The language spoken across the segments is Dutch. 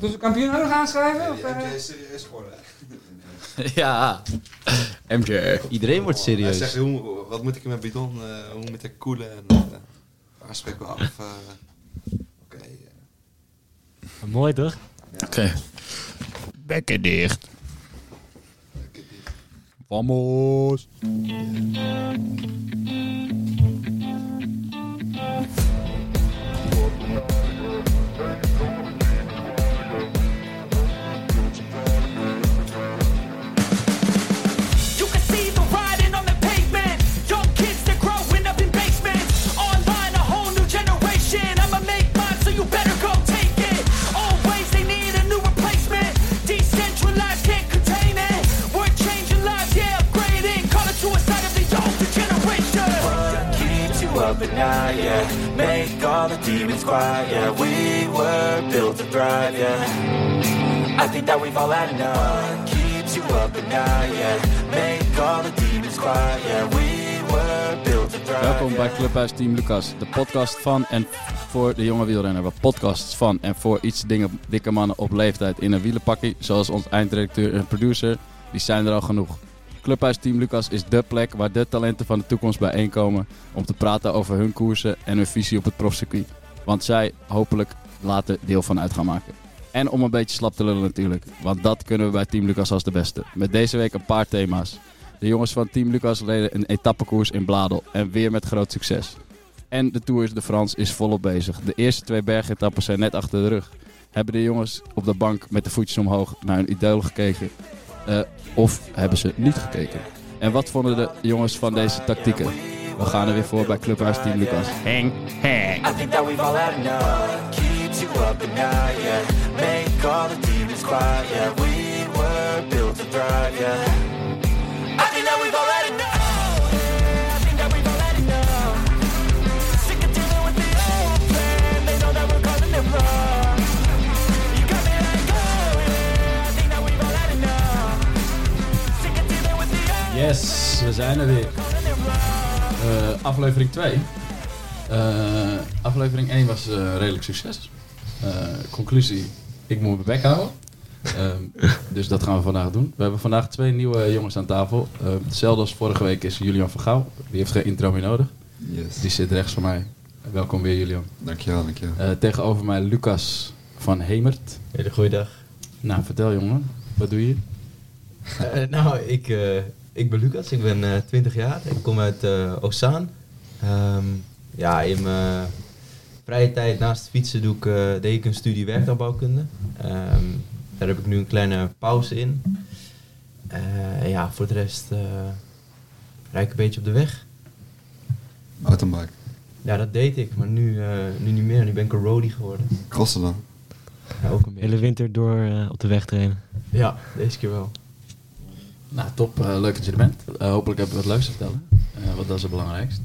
Wat was de kampioen nog aanschrijven? Nee, of, MJ is serieus geworden. Ja, MJ. Iedereen wordt serieus. Hij zegt, wat moet ik met bidon? Hoe moet ik koelen? Waar spreken we af? Oké. Mooi toch? Ja. Oké. Bekken dicht. Vamos! Up and out, yeah. Make all the demons quiet, yeah. We were built to thrive, yeah. I think that we've all had enough. One keeps you up and out, yeah. Make all the demons quiet, yeah. We were built to thrive. Welkom bij Clubhuis Team Lucas, de podcast van en voor de jonge wielrenner. We podcasts van en voor iets dikke mannen op leeftijd in een wielenpakkie, zoals ons eindredacteur en producer. Die zijn er al genoeg. Clubhuis Team Lucas is dé plek waar de talenten van de toekomst bijeenkomen om te praten over hun koersen en hun visie op het profcircuit. Want zij hopelijk later deel van uit gaan maken. En om een beetje slap te lullen natuurlijk, want dat kunnen we bij Team Lucas als de beste. Met deze week een paar thema's. De jongens van Team Lucas reden een etappekoers in Bladel en weer met groot succes. En de Tour de France is volop bezig. De eerste 2 bergetappes zijn net achter de rug. Hebben de jongens op de bank met de voetjes omhoog naar hun idool gekeken? Of hebben ze niet gekeken? En wat vonden de jongens van deze tactieken? We gaan er weer voor bij Clubhuis Team Lucas. Heng, heng. I think that we've all had enough. Keeps you up and out, yeah. Make all the demons quiet, yeah. We were built to thrive, yeah. I think that we've all had enough. Sick of dealing with the old plan. They know that we're causing it wrong. Yes, we zijn er weer. Aflevering 2. Aflevering 1 was redelijk succes. Conclusie, ik moet mijn bek houden. Dus dat gaan we vandaag doen. We hebben vandaag 2 nieuwe jongens aan tafel. Hetzelfde als vorige week is Julian van Gaal. Die heeft geen intro meer nodig. Yes. Die zit rechts van mij. Welkom weer, Julian. Dankjewel. Tegenover mij Lucas van Hemert. Hele goeie dag. Nou, vertel jongen, wat doe je? Ik ben Lucas, ik ben 20 jaar, ik kom uit Ozaan. In mijn vrije tijd naast fietsen deed ik een studie werktuigbouwkunde. Daar heb ik nu een kleine pauze in. Voor de rest rijd ik een beetje op de weg. Mountainbike? Ja, dat deed ik, maar nu niet meer. Nu ben ik een roadie geworden. Crossen dan? Ja, ook een beetje. Hele winter door op de weg trainen? Ja, deze keer wel. Nou, top. Leuk dat je er bent. Hopelijk hebben we wat leuks te vertellen. Want dat is het belangrijkste.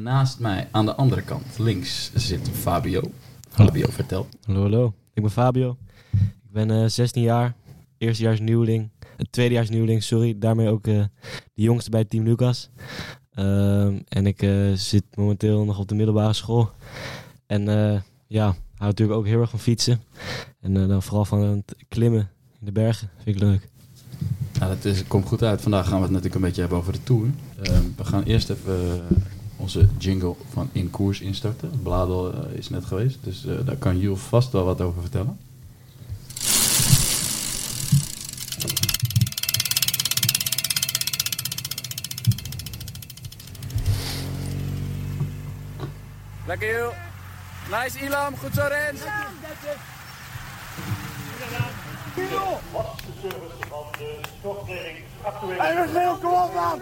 Naast mij, aan de andere kant, links, zit Fabio. Fabio, vertel. Hallo. Ik ben Fabio. Ik ben 16 jaar. Tweedejaarsnieuweling. Daarmee ook de jongste bij Team Lucas. En ik zit momenteel nog op de middelbare school. En hou natuurlijk ook heel erg van fietsen. En dan vooral van het klimmen in de bergen. Vind ik leuk. Nou, dat komt goed uit. Vandaag gaan we het natuurlijk een beetje hebben over de Tour. We gaan eerst even onze jingle van In Koers instarten. Bladel is net geweest, dus daar kan Jules vast wel wat over vertellen. Lekker Jules. Nice Ilam, goed zo Rens. Kilo! Wat is de service van de stortering actueel? Hij is heel gewoon man!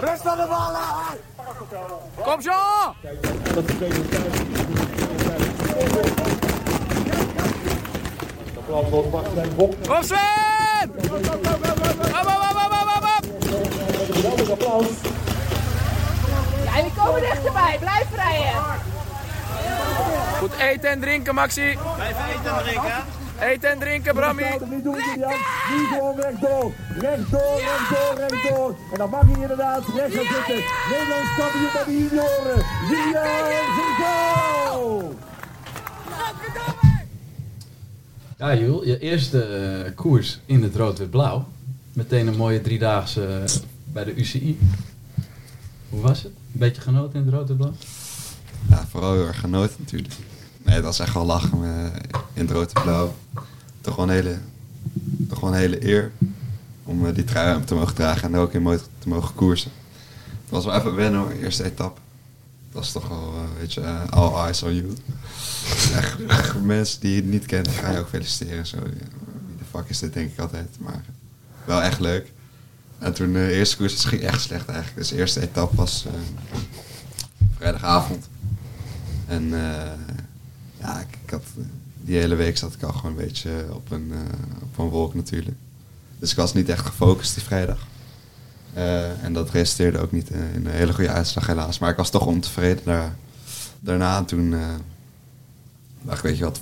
Rust aan de bal aan! Kom Jean! Kom Sven! Applaus! Ja, jullie komen dichterbij, blijf rijden! Goed eten en drinken Maxi! Blijf eten en drinken! Eten en drinken, Bramie! Niet doen, Julian. Nu gewoon rechtdoor. Rechtdoor. En dan mag hij inderdaad recht gaan zitten. Nederlands kampioen bij de junioren. Julian van Gaal! Ja, Jules, je eerste koers in het rood-wit-blauw. Meteen een mooie driedaagse bij de UCI. Hoe was het? Een beetje genoten in het rood-wit-blauw? Ja, vooral heel erg genoten natuurlijk. Nee, dat was echt wel lachen in het rood-wit-blauw. Toch wel een hele eer om die trui te mogen dragen en er ook in te mogen koersen. Het was wel even wennen hoor, eerste etappe. Dat was toch al, weet je, all eyes on you. Echt, mensen die je niet kent, ga je ook feliciteren. Zo. Wie de fuck is dit, denk ik altijd. Maar wel echt leuk. En toen de eerste koers, het ging echt slecht eigenlijk. Dus de eerste etappe was vrijdagavond. En ja, ik had, die hele week zat ik al gewoon een beetje op een wolk natuurlijk. Dus ik was niet echt gefocust die vrijdag. En dat resulteerde ook niet in een hele goede uitslag helaas. Maar ik was toch ontevreden daarna. En toen dacht ik, weet je wat,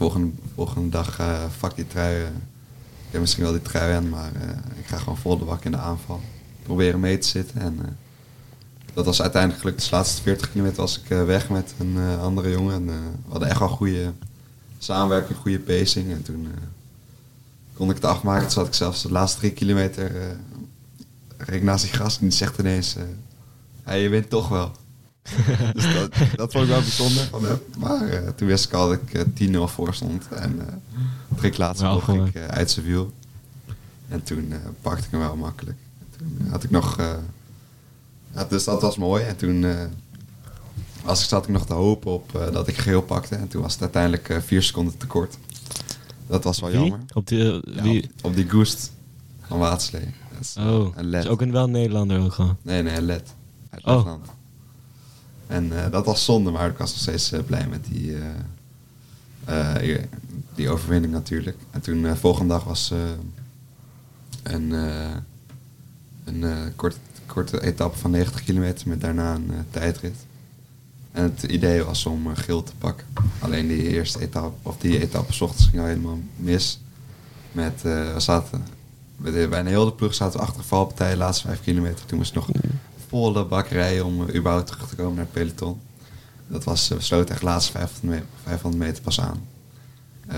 volgende dag fuck die trui. Ik heb misschien wel die trui aan, maar ik ga gewoon vol de bak in de aanval. Proberen mee te zitten. En dat was uiteindelijk gelukt. Dus de laatste 40 kilometer was ik weg met een andere jongen. En, we hadden echt wel goede samenwerking, goede pacing. En toen kon ik het afmaken. Dus had ik zelfs de laatste 3 kilometer... Ging naast die gast en die zegt ineens... je wint toch wel. Dus dat vond ik wel bijzonder van hem. Maar toen wist ik al dat ik 10-0 voor stond. En 3 laatste nog ging ik uit zijn wiel. En toen pakte ik hem wel makkelijk. En toen had ik nog... dus dat was mooi. En toen zat ik nog te hopen op dat ik geel pakte. En toen was het uiteindelijk 4 seconden tekort. Dat was wel jammer. Op die Goest van Waatslee. Oh, dat is ook wel een Nederlander ook gewoon. Nee, een led. Uit Letland. En dat was zonde, maar ik was nog steeds blij met die overwinning natuurlijk. En toen volgende dag was een korte etappe van 90 kilometer met daarna een tijdrit. En het idee was om geel te pakken. Alleen die eerste etappe, of die etappe 's ochtends ging al helemaal mis. Bij een hele ploeg zaten we achter de valpartij de laatste 5 kilometer. Toen was het nog volle bak rijden om überhaupt terug te komen naar het peloton. Dat was besloten echt de laatste 500 meter pas aan.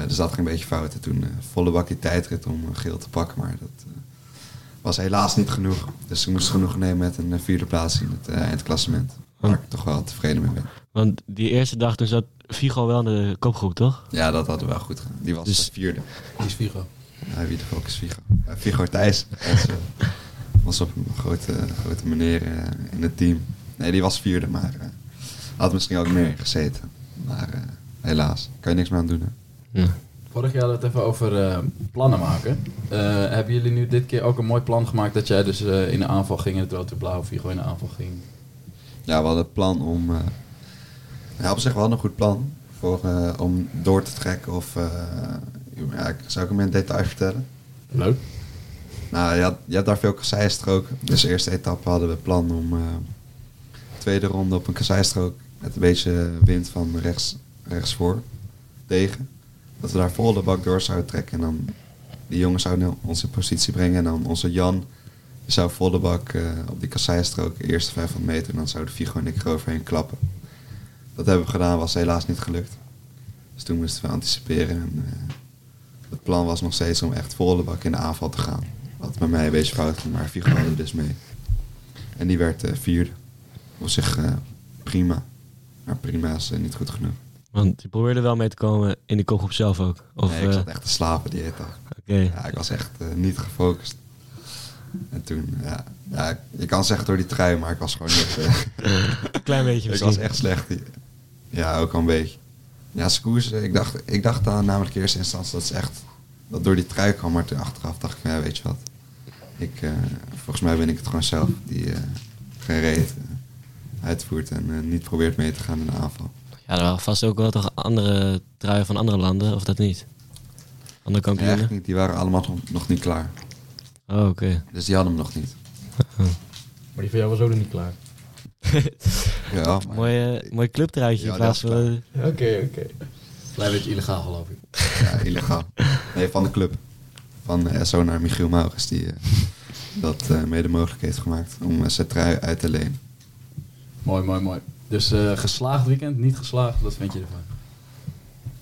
Dus dat ging een beetje fout. En toen volle bak die tijdrit om geel te pakken. Maar dat was helaas niet genoeg. Dus ik moest genoeg nemen met een 4e plaats in het eindklassement. Waar ik toch wel tevreden mee ben. Want die eerste dag toen zat Vigo wel in de kopgroep, toch? Ja, dat hadden we wel goed gedaan. Die was dus de 4e. Die is Vigo. Ja, wie de fuck is Vigo? Vigo Thijs was op een grote meneer in het team. Nee, die was 4e, maar had misschien ook meer gezeten. Maar helaas, kan je niks meer aan doen. Hè? Ja. Vorig jaar hadden we het even over plannen maken. Hebben jullie nu dit keer ook een mooi plan gemaakt dat jij dus in de aanval ging, in het rood-blauw, Vigo in de aanval ging? Ja, we hadden het plan om... op zich wel een goed plan om door te trekken of... Ja, zou ik hem in detail vertellen? Leuk. Nou, je had daar veel kasseistrook. Dus de eerste etappe hadden we plan om tweede ronde op een kasseistrook met een beetje wind van rechts voor tegen. Dat we daar vol de bak door zouden trekken. En dan die jongens zouden ons in positie brengen. En dan onze Jan zou vol de bak op die kasseistrook eerste 500 meter. En dan zouden Vigo en ik eroverheen klappen. Dat hebben we gedaan, was helaas niet gelukt. Dus toen moesten we anticiperen en... Het plan was nog steeds om echt volle bak in de aanval te gaan. Wat bij mij een beetje fout ging, maar Vigo hadden dus mee. En die werd 4e. Op zich prima. Maar prima is niet goed genoeg. Want je probeerde wel mee te komen in de kopgroep zelf ook? Of, nee, ik zat echt te slapen die hele dag. Okay. Ja, ik was echt niet gefocust. En toen, ja, je kan zeggen door die trui, maar ik was gewoon niet... Klein beetje misschien. Ik was echt slecht. Ja, ook al een beetje. Ja, Scoers, ik dacht dan namelijk in eerste instantie dat ze echt dat door die trui kwam, maar toen achteraf dacht ik, ja, weet je wat. Volgens mij ben ik het gewoon zelf die geen reet uitvoert en niet probeert mee te gaan in de aanval. Ja, er waren vast ook wel toch andere truien van andere landen, of dat niet? Andere kampioenen? Ja, eigenlijk niet, die waren allemaal nog niet klaar. Oh, oké. Dus die hadden hem nog niet. Maar die van jou was ook nog niet klaar? Ja, mooi clubtruitje. Ja, oké. Klein beetje illegaal, geloof ik. Ja, illegaal. Nee, van de club. Van SO naar Michiel Maurits, die dat mede mogelijk heeft gemaakt om zijn trui uit te lenen. Mooi. Dus geslaagd weekend, niet geslaagd, wat vind je ervan?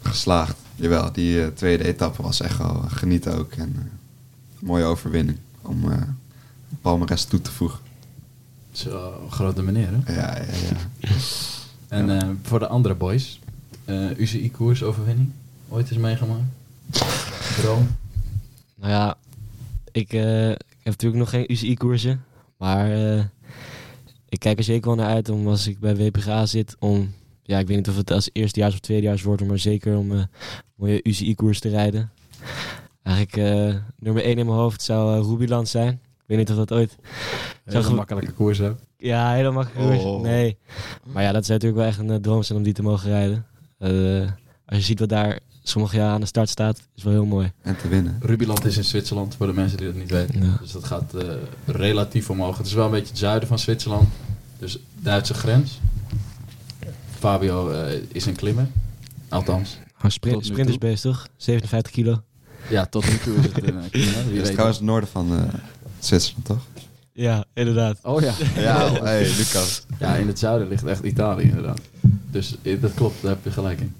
Geslaagd. Jawel, die tweede etappe was echt wel genieten ook. En mooie overwinning om Palmares toe te voegen. Zo, grote meneer, hè? Ja. En voor de andere boys, UCI-koersoverwinning, ooit eens meegemaakt? Droom? Nou ja, ik heb natuurlijk nog geen UCI-koersen, maar ik kijk er zeker wel naar uit om, als ik bij WPGA zit, om, ja, ik weet niet of het als eerstejaars of tweedejaars wordt, maar zeker om mooie UCI-koers te rijden. Eigenlijk nummer 1 in mijn hoofd zou Rubiland zijn. Ik weet niet of dat ooit... Hele makkelijke koers, hè? Ja, hele makkelijke koers. Nee. Maar ja, dat zou natuurlijk wel echt een droom zijn om die te mogen rijden. Als je ziet wat daar sommige jaar aan de start staat, is wel heel mooi. En te winnen. Rubiland is in Zwitserland, voor de mensen die dat niet weten. Ja. Dus dat gaat relatief omhoog. Het is wel een beetje het zuiden van Zwitserland. Dus Duitse grens. Fabio is een klimmer. Althans. Sprintersbeest, toch? 57 kilo. Ja, tot nu toe is het een klimmer. Dat is trouwens het noorden van Zwitserland, toch? Ja, inderdaad. Oh ja. Ja, hey, Lucas. Ja, in het zuiden ligt echt Italië, inderdaad. Dus dat klopt, daar heb je gelijk in.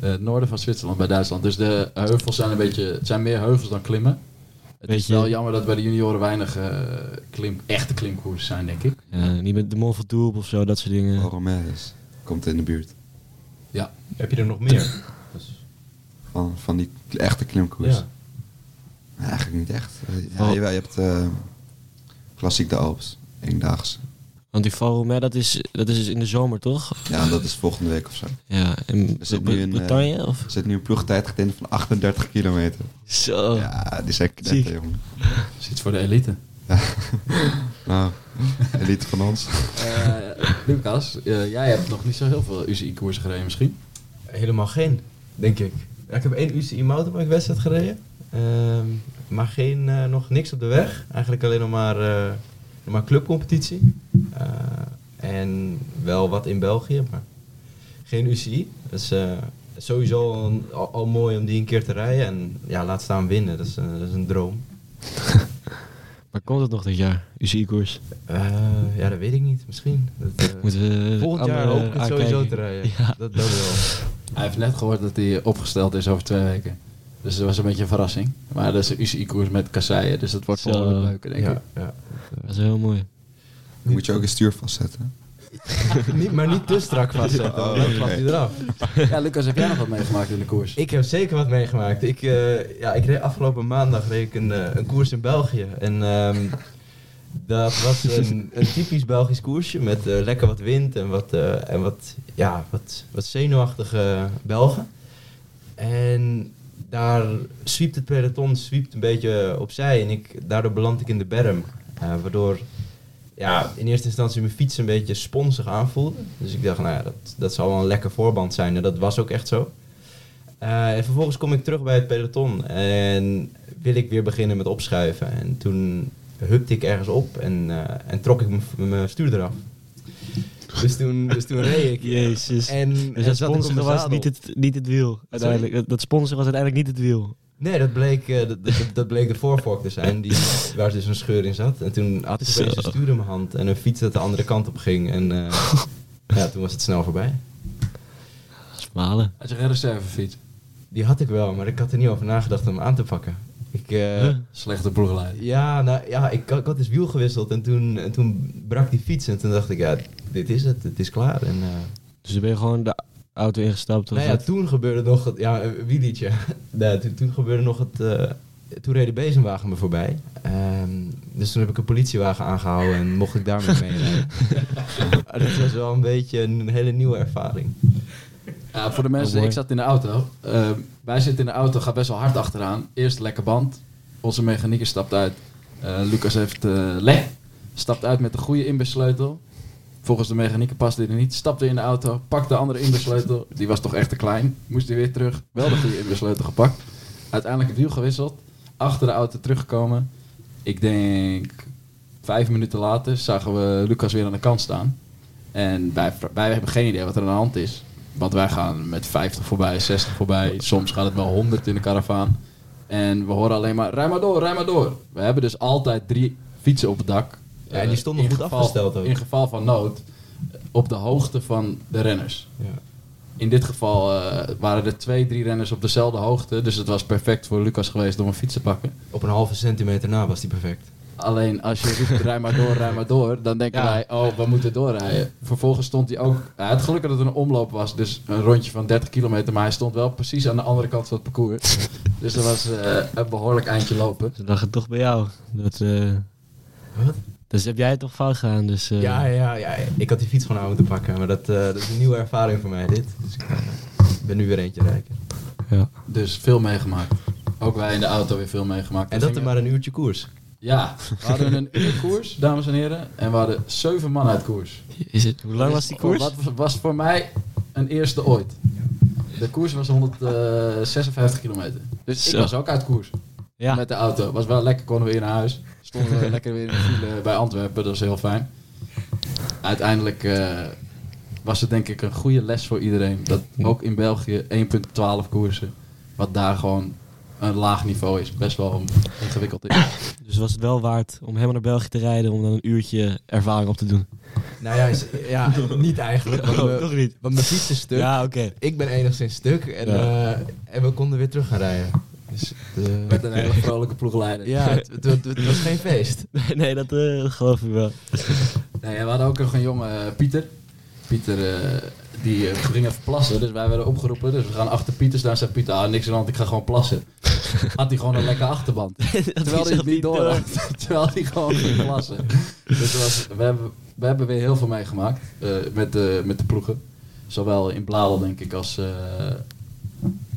Het noorden van Zwitserland bij Duitsland. Dus de heuvels zijn een beetje... Het zijn meer heuvels dan klimmen. Het is wel jammer dat bij de junioren weinig echte klimkoers zijn, denk ik. Ja, niet met de Mont Ventoux of zo, dat soort dingen. Romeres komt in de buurt. Ja. Heb je er nog meer? Van die echte klimkoers? Ja. Ja, eigenlijk niet echt. Ja, je hebt... Klassiek de Alps, eendaags. Want die Valromé, dat is dus in de zomer, toch? Ja, dat is volgende week of zo. Ja, en Bretagne? Er zit nu een ploegtijdrit in van 38 kilometer. Zo. Ja, die zijn knetten, jongen. Dat is iets voor de elite. Ja. Nou, elite van ons. Lucas, jij hebt nog niet zo heel veel UCI-koersen gereden misschien? Helemaal geen, denk ik. Ja, ik heb 1 UCI-mountainbike-wedstrijd gereden. Maar geen, nog niks op de weg. Eigenlijk alleen nog maar clubcompetitie. En wel wat in België, maar geen UCI. Dat is sowieso al mooi om die een keer te rijden. En ja, laat staan winnen. Dat is een droom. Maar komt het nog dit jaar, UCI-koers? Ja, dat weet ik niet. Misschien. Volgend jaar hoop ik het sowieso te rijden. Ja. Dat wel. Hij heeft net gehoord dat hij opgesteld is over 2 weken. Dus dat was een beetje een verrassing. Maar dat is een UCI-koers met kasseien. Dus dat wordt volgende leuker, denk ik. Ja. Dat is heel mooi. Dan moet je ook een stuur vastzetten. Maar niet te strak vastzetten. Dan valt hij eraf. Ja, Lucas, heb jij nog wat meegemaakt in de koers? Ik heb zeker wat meegemaakt. Ik reed afgelopen maandag een koers in België. En dat was een typisch Belgisch koersje. Met lekker wat wind en wat zenuwachtige Belgen. En... daar zwiept het peloton een beetje opzij en daardoor beland ik in de berm. Waardoor in eerste instantie mijn fiets een beetje sponsig aanvoelde. Dus ik dacht, dat zal wel een lekker voorband zijn. En dat was ook echt zo. En vervolgens kom ik terug bij het peloton en wil ik weer beginnen met opschuiven. En toen hupte ik ergens op en trok ik mijn stuur eraf. Dus toen reed ik. Jezus. En dat sponsor was niet het wiel. Uiteindelijk. Dat sponsor was uiteindelijk niet het wiel. Nee, dat bleek de voorvork te zijn. Waar dus een scheur in zat. En toen had ik een stuur in mijn hand. En een fiets dat de andere kant op ging. En toen was het snel voorbij. Smalen. Had je geen reservefiets? Die had ik wel. Maar ik had er niet over nagedacht om hem aan te pakken. Slechte ploegleider. Ja, ik had dus wiel gewisseld en toen brak die fiets en toen dacht ik, dit is het is klaar. En, dus dan ben je gewoon de auto ingestapt? Toen gebeurde nog het, een wielietje. Toen gebeurde nog het, toen reed de bezemwagen me voorbij. Dus toen heb ik een politiewagen aangehouden en mocht ik daarmee meerijden. Dat was wel een beetje een hele nieuwe ervaring. Ja, voor de mensen, ik zat in de auto. Wij zitten in de auto, gaat best wel hard achteraan. Eerst lekker band. Onze mechanieker stapt uit. Lucas heeft lek. Stapt uit met de goede inbussleutel. Volgens de mechanieker past dit er niet. Stapt weer in de auto, pakt de andere inbussleutel. Die was toch echt te klein. Moest hij weer terug. Wel de goede inbussleutel gepakt. Uiteindelijk het wiel gewisseld. Achter de auto teruggekomen. Ik denk 5 minuten later zagen we Lucas weer aan de kant staan. En wij hebben geen idee wat er aan de hand is. Want wij gaan met 50 voorbij, 60 voorbij. Soms gaat het wel 100 in de karavaan. En we horen alleen maar, rij maar door, rij maar door. We hebben dus altijd 3 fietsen op het dak. Ja, en die stonden goed afgesteld ook. In geval van nood, op de hoogte van de renners. Ja. in dit geval waren er 2-3 renners op dezelfde hoogte. Dus het was perfect voor Lucas geweest om een fiets te pakken. Op een halve centimeter na was die perfect. Alleen als je roept, rij maar door, dan denken wij, oh, we moeten doorrijden. Vervolgens stond hij ook, het gelukkig dat het een omloop was, dus een rondje van 30 kilometer, maar hij stond wel precies aan de andere kant van het parcours. Dus dat was een behoorlijk eindje lopen. Ze dachten toch bij jou. Wat? Dus heb jij het toch fout gedaan? Dus, ja, ik had die fiets gewoon aan moeten pakken, maar dat is een nieuwe ervaring voor mij dit. Dus ik ben nu weer eentje rijker. Ja. Dus veel meegemaakt. Ook wij in de auto weer veel meegemaakt. En dat er maar een uurtje koers. Ja, we hadden een uur koers, dames en heren. En we hadden 7 man uit koers. Hoe lang was die koers? Dat was voor mij een eerste ooit. De koers was 156 kilometer. Dus ik was ook uit koers. Ja. Met de auto. Was wel lekker, konden we weer naar huis. Stonden we lekker weer in de file bij Antwerpen. Dat was heel fijn. Uiteindelijk was het denk ik een goede les voor iedereen. Dat ook in België 1.12 koersen. Wat daar gewoon... een laag niveau is, best wel ingewikkeld is. Dus was het wel waard om helemaal naar België te rijden om dan een uurtje ervaring op te doen? Nou ja niet eigenlijk. Toch niet. Want mijn fiets is stuk. Ja, okay. Ik ben enigszins stuk en we konden weer terug gaan rijden. Dus met een hele vrolijke ploegleider. Ja, het was geen feest. Nee, dat geloof ik wel. Nee, we hadden ook nog een jongen, Pieter. Pieter... die gingen plassen, dus wij werden opgeroepen. Dus we gaan achter Pieter staan. Zegt Pieter, niks aan de hand, ik ga gewoon plassen. Had hij gewoon een lekker achterband. Terwijl hij het niet door had. Terwijl hij gewoon ging plassen. Dus we hebben weer heel veel meegemaakt. Met de ploegen. Zowel in Bladel, denk ik, als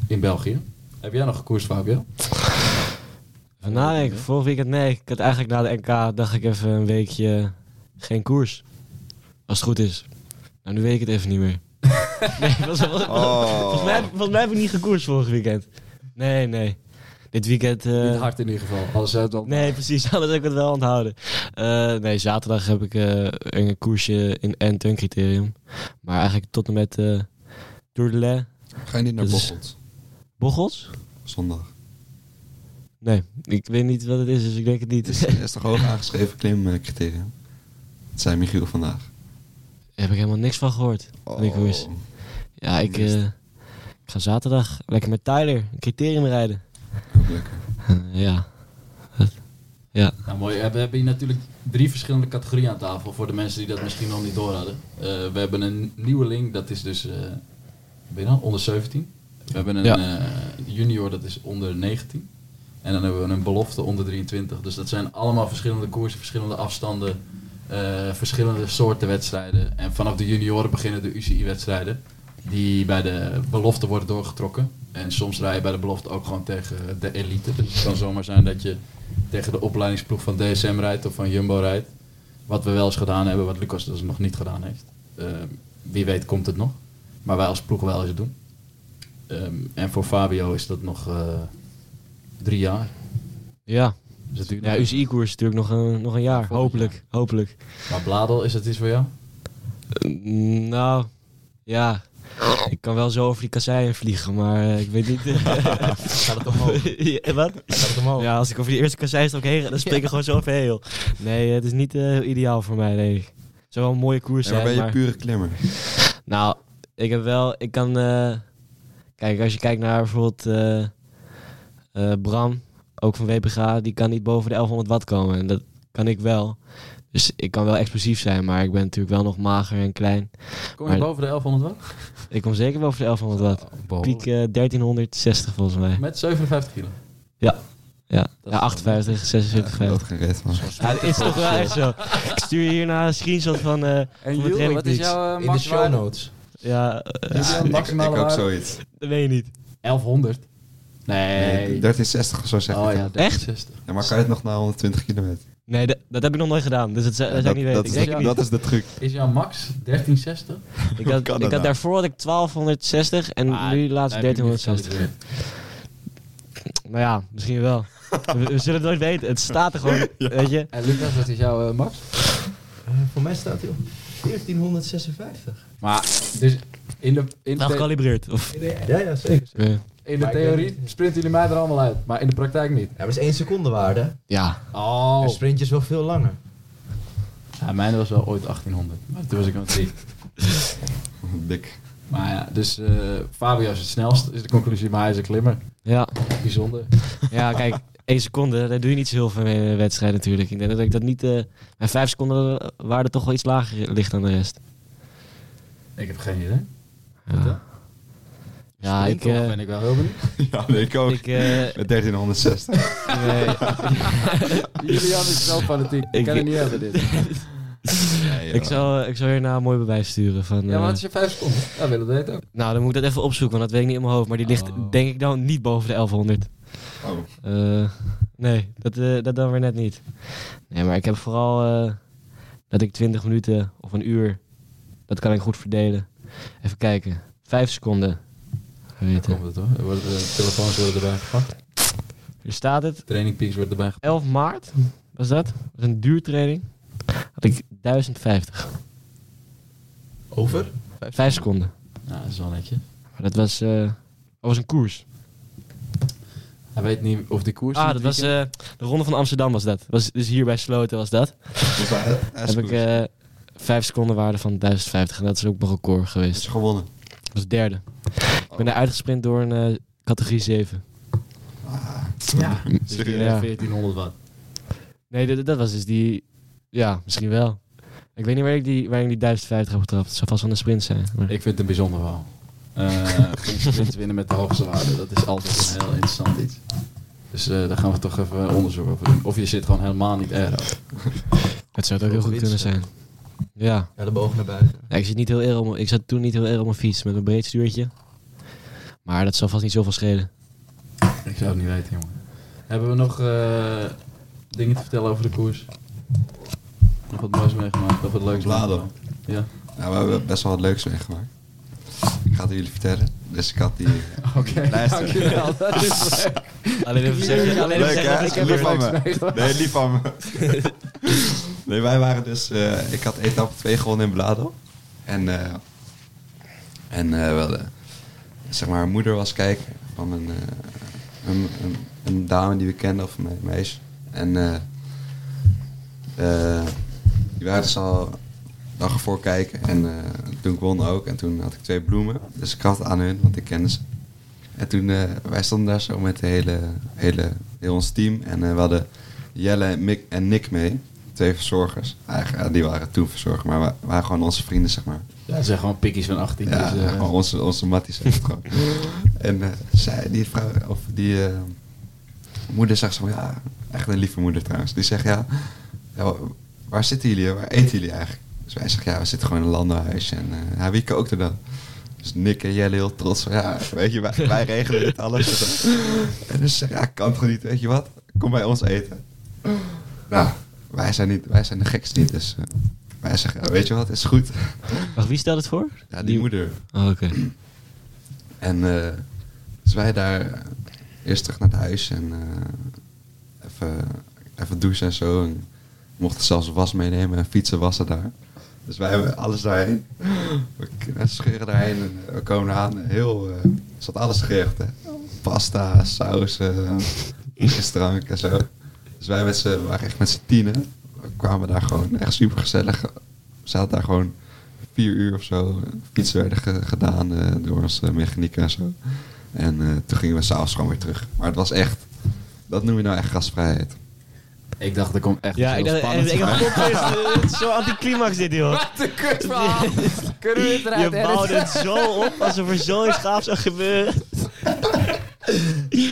in België. Heb jij nog gekoerst, Fabio? Vorig weekend, nee. Ik had eigenlijk na de NK, dacht ik even een weekje geen koers. Als het goed is. Nou, nu weet ik het even niet meer. Nee, volgens mij heb ik niet gekoerst vorig weekend. Nee. Dit weekend... niet hard in ieder geval. Nee, precies. Anders heb ik het wel onthouden. Nee, zaterdag heb ik een koersje in Antwerpen Criterium. Maar eigenlijk tot en met Tour de Lait. Ga je niet naar Bocholt? Bocholt? Zondag. Nee, ik weet niet wat het is, dus ik denk het niet. Het is toch hoog aangeschreven klimcriterium? Dat zei Michiel vandaag. Daar heb ik helemaal niks van gehoord. Ja, ik ga zaterdag lekker met Tyler een criterium rijden. Ook lekker. Ja. Nou, mooi. We hebben hier natuurlijk 3 verschillende categorieën aan tafel. Voor de mensen die dat misschien nog niet door hadden. We hebben een nieuweling, dat is dus onder 17. We hebben een junior, dat is onder 19. En dan hebben we een belofte onder 23. Dus dat zijn allemaal verschillende koersen, verschillende afstanden... verschillende soorten wedstrijden. En vanaf de junioren beginnen de UCI-wedstrijden. Die bij de belofte worden doorgetrokken. En soms rij je bij de belofte ook gewoon tegen de elite. Dus het kan zomaar zijn dat je tegen de opleidingsploeg van DSM rijdt of van Jumbo rijdt. Wat we wel eens gedaan hebben, wat Lucas dus nog niet gedaan heeft. Wie weet komt het nog. Maar wij als ploeg wel eens doen. En voor Fabio is dat nog 3 jaar. Ja. Ja, UCI-koers is natuurlijk nog een jaar. Hopelijk. Maar Bladel, is dat iets voor jou? Nou, ja. Ik kan wel zo over die kasseien vliegen, maar ik weet niet... Gaat het omhoog? Wat? Gaat het omhoog? Ja, als ik over die eerste kasseien stap heen, dan spring ik gewoon zo overheen, joh. Nee, het is niet heel ideaal voor mij, nee. Het zou wel een mooie koers zijn, maar... ben je pure klimmer? Nou, ik heb wel... Ik kan... kijk, als je kijkt naar bijvoorbeeld Bram... ook van WPGA, die kan niet boven de 1100 watt komen. En dat kan ik wel. Dus ik kan wel explosief zijn, maar ik ben natuurlijk wel nog mager en klein. Kom je boven de 1100 watt? Ik kom zeker boven de 1100 watt. Piek 1360 volgens mij. Met 57 kilo? Ja. Ja, 58, 76, 50. Ja, dat is toch wel echt zo. Ik stuur je hierna een screenshot van en wat is jouw in de show notes? Ja, ik ook zoiets. Dat weet je niet. 1100? Nee. 1360 of zo zeg ik. Oh ja, 1360. Ja, maar kan je het nog naar 120 kilometer? Nee, dat heb ik nog nooit gedaan. Dus dat zou ik niet weten. Dat is de truc. Is jouw max 1360? Ik had daarvoor had ik 1260 en nu laatst 1360. Nou ja, misschien wel. we zullen het nooit weten. Het staat er gewoon, weet je. En Lucas, wat is jouw max? Voor mij staat hij op 1456. Maar dus in dat gekalibreerd? Ja, zeker. Ja. In de theorie sprinten jullie mij er allemaal uit, maar in de praktijk niet. Ja, dat is 1 seconde waarde. Ja. Oh. Een sprintje is wel veel langer. Ja, mijn was wel ooit 1800, maar toen was ik nog 3. Dik. Maar ja, dus Fabio is het snelst, is de conclusie, maar hij is een klimmer. Ja. Bijzonder. Ja, kijk, 1 seconde, daar doe je niet zo heel veel mee in een wedstrijd natuurlijk. Ik denk dat ik dat niet... mijn 5 seconden waarde toch wel iets lager ligt dan de rest. Ik heb geen idee. Ja. Ja, ben ik wel heel benieuwd. Ja, nee, ik ook. Met 1360. Nee. Julian is wel fanatiek. Ik kan het niet hebben, dit. Nee, ik zal hierna een mooi bewijs sturen. Van, ja, maar het is je 5 seconden. Ja, wil dat ook. Nou, dan moet ik dat even opzoeken, want dat weet ik niet in mijn hoofd. Maar die ligt, denk ik, dan niet boven de 1100. Oh. Nee, dat dan weer net niet. Nee, maar ik heb vooral dat ik 20 minuten of een uur... Dat kan ik goed verdelen. Even kijken. 5 seconden. Hoe komt het hoor? Telefoons worden erbij gepakt. Hier staat het. Training Peaks wordt erbij gepakt. 11 maart was dat. Dat was een duurtraining. Had ik 1050. Over? 5 seconden. Nou, dat is wel netje. Dat was, een koers. Hij weet niet of die koers... Ah, dat was de Ronde van Amsterdam was dat. Was, dus hier bij Sloten was dat. Dus heb ik 5 seconden waarde van 1050. En dat is ook mijn record geweest. Dat is gewonnen. Dat was derde. Ik ben daar uitgesprint door een categorie 7. Ja, dus 1400 watt. Nee, dat was dus die... Ja, misschien wel. Ik weet niet waar ik die 1050 heb getrapt. Het zou vast wel een sprint zijn. Maar... Ik vind het een bijzonder verhaal. Geen sprint winnen met de hoogste waarde. Dat is altijd een heel interessant iets. Dus daar gaan we toch even onderzoek over doen. Of je zit gewoon helemaal niet erg. Het zou ook heel goed kunnen zijn. Ja. Ja, de boog naar buiten. Ja, ik zat toen niet heel erg op mijn fiets met een breed stuurtje. Maar dat zal vast niet zoveel schelen. Ik zou het niet weten, jongen. Hebben we nog dingen te vertellen over de koers? Nog wat moois meegemaakt? Nog wat leuks meegemaakt? Ja. Nou, we hebben best wel wat leuks meegemaakt. Ik ga het jullie vertellen. Dus ik had die... Oké, dankjewel. Dat is leuk. Alleen even zeggen. Leuk, hè? Ik heb lief van me. Nee, lief van me. Nee, wij waren dus... ik had etappe 2 gewonnen in Bladel. En we hadden... Zeg maar, haar moeder was kijken van een dame die we kenden, of een meisje. En die waren dus al dag ervoor kijken. En toen ik won ook. En toen had ik 2 bloemen. Dus ik had het aan hun, want ik kende ze. En toen, wij stonden daar zo met heel ons team. En we hadden Jelle en Mick en Nick mee. 2 verzorgers. Eigenlijk, die waren toen verzorgers, maar waren gewoon onze vrienden, zeg maar. Ja, ze zijn gewoon pikkies van 18. Ja, dus, gewoon onze matties. Gewoon. En zij, die vrouw, of die moeder zegt zo, ja, echt een lieve moeder trouwens. Die zegt, ja, waar zitten jullie? Waar eten jullie eigenlijk? Dus wij zeggen, ja, we zitten gewoon in een landenhuis. En ja, wie kookt er dan? Dus Nick en Jelle heel trots. Van, ja, weet je, wij regelen dit alles. En dus zeg, ja, kan toch niet, weet je wat? Kom bij ons eten. Nou, wij zijn de gekste niet, dus... Wij zeggen, ja, weet je wat, is goed. Wacht, wie stelt het voor? Ja, die moeder. Oh, oké. En dus wij daar eerst terug naar het huis en even douchen en zo. En mochten zelfs was meenemen en fietsen wassen daar. Dus wij hebben alles daarheen. We scheren daarheen en we komen eraan. Zat alles gerecht, hè. Pasta, sausen, frisdrank en zo. Dus wij waren echt met z'n 10, kwamen daar gewoon echt super gezellig. We zaten daar gewoon 4 uur of zo. Fietsen werden gedaan door onze mechanieken en zo. En toen gingen we s'avonds gewoon weer terug. Maar het was echt... Dat noem je nou echt gastvrijheid. Ik dacht, er komt echt spannend. Het is zo anticlimax dit, joh. Wat een kutverhaal. Kunnen we het eruit herden? Je bouwt het zo op alsof er zo iets gaaf zou gebeuren.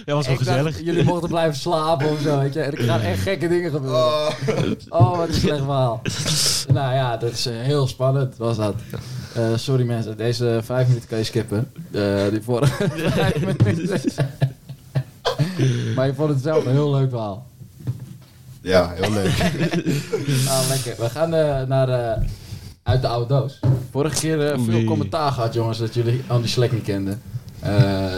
Dat was wel gezellig. Dacht, jullie mochten blijven slapen of zo. Weet je? Er gaan echt gekke dingen gebeuren. Oh, wat een slecht verhaal. Nou ja, dat is heel spannend. Was dat. Sorry mensen, deze 5 minuten kan je skippen. Die vorige 5 minuten. Maar je vond het zelf een heel leuk verhaal. Ja, heel leuk. Nou, lekker. We gaan naar uit de oude doos. Vorige keer veel commentaar gehad, jongens, dat jullie Andy Slek niet kenden.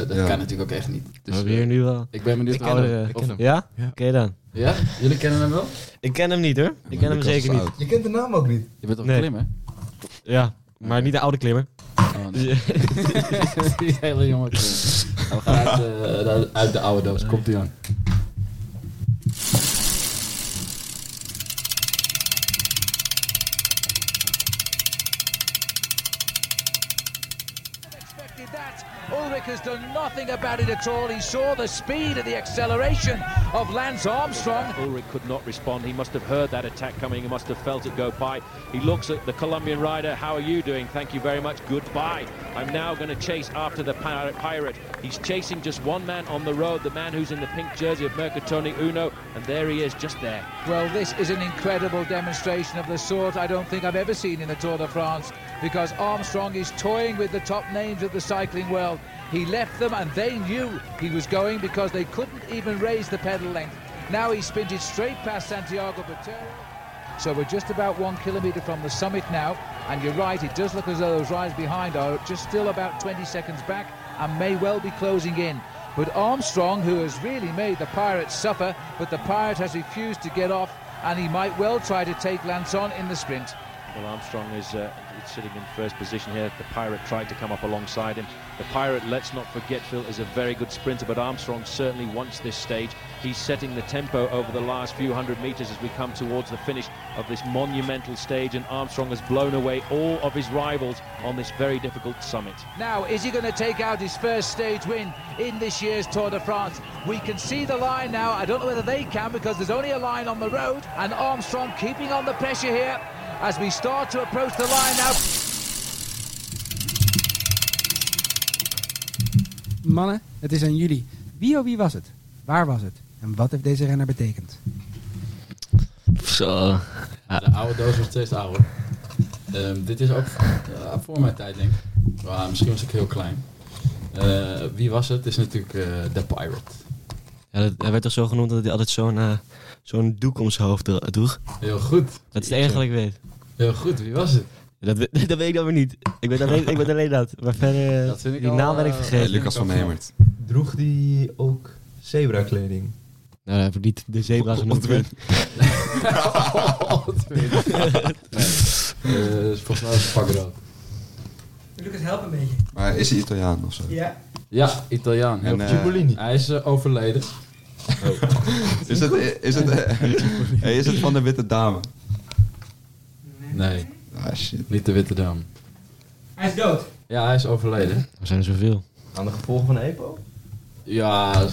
Dat kan natuurlijk ook echt niet. Dus, maar weer nu wel. Ik ben benieuwd. Ik ken hem. Ja? Oké dan. Ja? Jullie kennen hem wel? Ik ken hem niet hoor. Ik ken hem zeker niet. Je kent de naam ook niet. Je bent toch een klimmer? Ja, maar niet de oude klimmer. Oh, nee. Die hele jonge klimmer. We gaan uit de oude doos. Komt ie aan. Ulrich has done nothing about it at all. He saw the speed and the acceleration of Lance Armstrong. Ulrich could not respond. He must have heard that attack coming. He must have felt it go by. He looks at the Colombian rider. How are you doing? Thank you very much. Goodbye. I'm now going to chase after the pirate. He's chasing just one man on the road, the man who's in the pink jersey of Mercatoni Uno, and there he is, just there. Well, this is an incredible demonstration of the sort I don't think I've ever seen in the Tour de France, because Armstrong is toying with the top names of the cycling world. He left them and they knew he was going because they couldn't even raise the pedal length. Now he sprinted straight past Santiago Botero. So we're just about 1 kilometre from the summit now, and you're right, it does look as though those riders behind are just still about 20 seconds back and may well be closing in. But Armstrong, who has really made the Pirate suffer, but the Pirate has refused to get off, and he might well try to take Lance on in the sprint. Well, Armstrong is sitting in first position here. The Pirate tried to come up alongside him. The Pirate, let's not forget, Phil, is a very good sprinter, but Armstrong certainly wants this stage. He's setting the tempo over the last few hundred metres as we come towards the finish of this monumental stage, and Armstrong has blown away all of his rivals on this very difficult summit. Now, is he going to take out his first stage win in this year's Tour de France? We can see the line now. I don't know whether they can, because there's only a line on the road, and Armstrong keeping on the pressure here as we start to approach the line now. Mannen, het is aan jullie. Wie of wie was het? Waar was het? En wat heeft deze renner betekend? Zo. Ja. De oude doos wordt steeds ouder. Dit is ook voor mijn tijd, denk ik. Well, misschien was ik heel klein. Wie was het? Het is natuurlijk The Pirate. Ja, hij werd toch zo genoemd dat hij altijd zo'n doek om zijn hoofd droeg? Heel goed. Dat is het enige wat ik weet. Heel goed, wie was het? Dat weet ik dan weer niet. Ik weet alleen dat. Maar verder, dat vind ik die naam ben ik vergeten. Lucas van Hemert. Droeg die ook zebra-kleding? Nou, hij heeft niet de zebra genoemd. Volgens mij is het rood. Lucas, help een beetje. Maar is hij Italiaan ofzo? Ja. Ja, Italiaan. En, hij is overleden. Oh. Is het van de Witte Dame? Nee. Ah, shit. Niet de Witte Dame. Hij is dood? Ja, hij is overleden. Er zijn er zoveel. Aan de gevolgen van de EPO? Ja,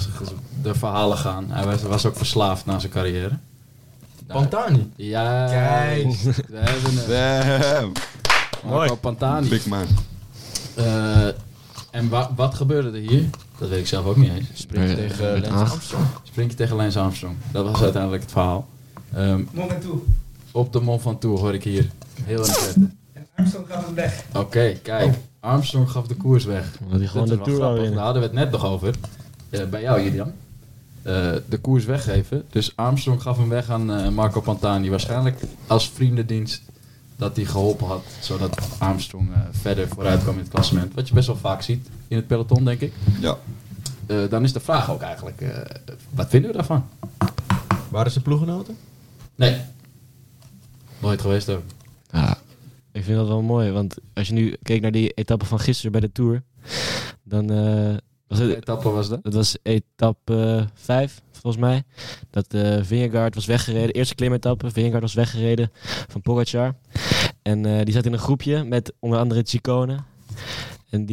de verhalen gaan. Hij was ook verslaafd na zijn carrière. Pantani? Ja. Kijk. We hebben hem. Marco Pantani. Big man. En wat gebeurde er hier? Dat weet ik zelf ook niet eens. Spring je tegen Lance Armstrong. Dat was uiteindelijk het verhaal. Mont Ventoux. Op de Mont Ventoux hoor ik hier. Heel in de vetten. En Armstrong gaf hem weg. Oké, kijk. Armstrong gaf de koers weg. Dat is gewoon de Tour. Daar hadden we het net nog over. Bij jou, Julian. De koers weggeven. Dus Armstrong gaf hem weg aan Marco Pantani. Waarschijnlijk als vriendendienst dat hij geholpen had. Zodat Armstrong verder vooruit kwam in het klassement. Wat je best wel vaak ziet in het peloton, denk ik. Ja. Dan is de vraag ook eigenlijk. Wat vinden we daarvan? Waren ze ploeggenoten? Nee. Nooit geweest ook. Ja. Ik vind dat wel mooi, want als je nu keek naar die etappe van gisteren bij de Tour, dan... Welke etappe was dat? Dat was etappe 5, volgens mij. Dat Vingegaard was weggereden, eerste klimetappe. Vingegaard was weggereden van Pogacar. En die zat in een groepje met onder andere Ciccone. En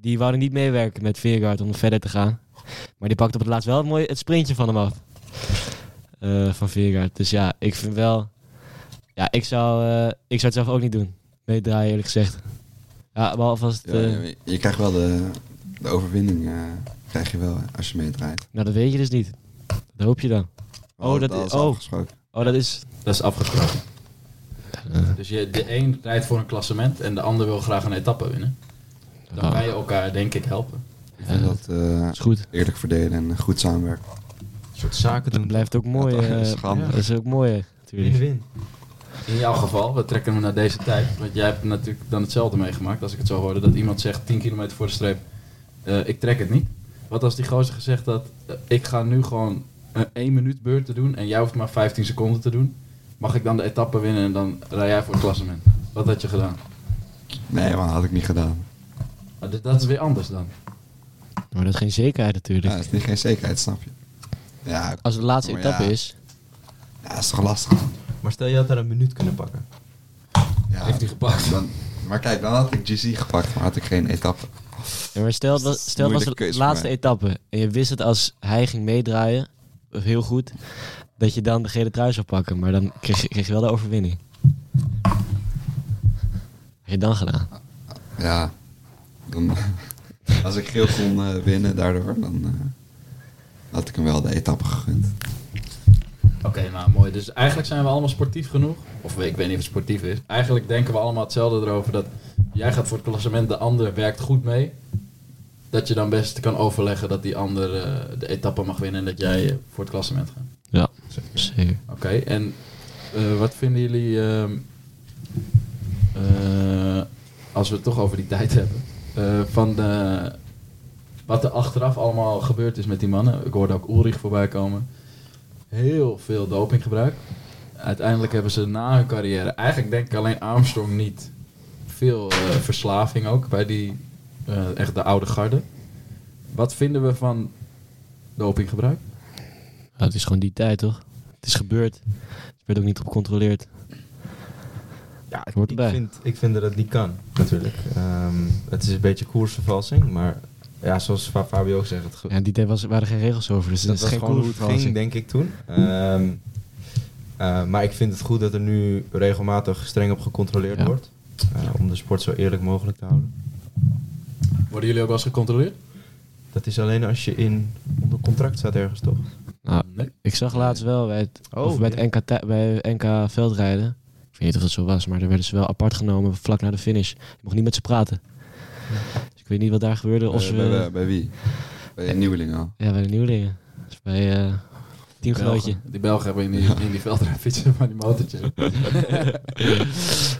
die wouden niet meewerken met Vingegaard om verder te gaan. Maar die pakte op het laatst wel mooi het sprintje van hem af. Van Vingegaard. Dus ja, ik vind wel... Ja, ik zou het zelf ook niet doen. Meedraaien, eerlijk gezegd. Ja, behalve als het... Je krijgt wel de overwinning, krijg je wel, als je meedraait. Nou, dat weet je dus niet. Dat hoop je dan. Dat is afgesproken. Dus de een rijdt voor een klassement en de ander wil graag een etappe winnen. Dan kan je elkaar, denk ik, helpen. Ik vind dat is goed. Eerlijk verdelen en goed samenwerken. Een soort zaken doen. Dat blijft ook mooi. Dat is ook mooi, natuurlijk. Win-win. In jouw geval, we trekken hem naar deze tijd. Want jij hebt natuurlijk dan hetzelfde meegemaakt, als ik het zo hoorde. Dat iemand zegt, 10 kilometer voor de streep, ik trek het niet. Wat als die gozer gezegd had, ik ga nu gewoon een 1 minuut beurt te doen en jij hoeft maar 15 seconden te doen. Mag ik dan de etappe winnen en dan rij jij voor het klassement? Wat had je gedaan? Nee, man, had ik niet gedaan. Maar dat is weer anders dan. Maar dat is geen zekerheid natuurlijk. Ja, dat is niet geen zekerheid, snap je. Ja, als het de laatste etappe is... Ja, dat is toch lastig. Maar stel, je had daar een minuut kunnen pakken. Ja, heeft hij gepakt. Maar kijk, dan had ik GC gepakt, maar had ik geen etappe. Ja, maar stel dat was de laatste etappe en je wist het als hij ging meedraaien, heel goed, dat je dan de gele trui zou pakken. Maar dan kreeg je wel de overwinning. Wat heb je dan gedaan? Ja, dan, als ik geel kon winnen daardoor, dan had ik hem wel de etappe gegund. Oké, nou mooi. Dus eigenlijk zijn we allemaal sportief genoeg. Of ik weet niet of het sportief is. Eigenlijk denken we allemaal hetzelfde erover. Dat jij gaat voor het klassement, de ander werkt goed mee. Dat je dan best kan overleggen dat die ander de etappe mag winnen. En dat jij voor het klassement gaat. Ja, zeker. Oké, en wat vinden jullie... als we het toch over die tijd hebben... wat er achteraf allemaal gebeurd is met die mannen. Ik hoorde ook Ulrich voorbij komen. Heel veel dopinggebruik. Uiteindelijk hebben ze na hun carrière... Eigenlijk denk ik alleen Armstrong niet. Veel verslaving ook bij die... echt de oude garde. Wat vinden we van dopinggebruik? Nou, het is gewoon die tijd, toch? Het is gebeurd. Het werd ook niet op gecontroleerd. Ja, ik vind dat het niet kan, natuurlijk. Het is een beetje koersvervalsing, maar... Ja, zoals Fabio ook zegt. En die tijd waren geen regels over, dus dat is geen gewoon hoe het ging, denk ik, toen. Maar ik vind het goed dat er nu regelmatig streng op gecontroleerd wordt. Om de sport zo eerlijk mogelijk te houden. Worden jullie ook wel eens gecontroleerd? Dat is alleen als je onder contract staat ergens, toch? Nou, nee. Ik zag laatst wel bij het NK veldrijden. Ik weet niet of dat zo was, maar er werden ze wel apart genomen vlak na de finish. Je mocht niet met ze praten. Dus ik weet niet wat daar gebeurde. Bij wie? Bij de nieuwelingen al? Ja, bij de nieuwelingen. Dus bij teamgenootje. Die Belgen hebben in die veldrijd fietsen van die motortje.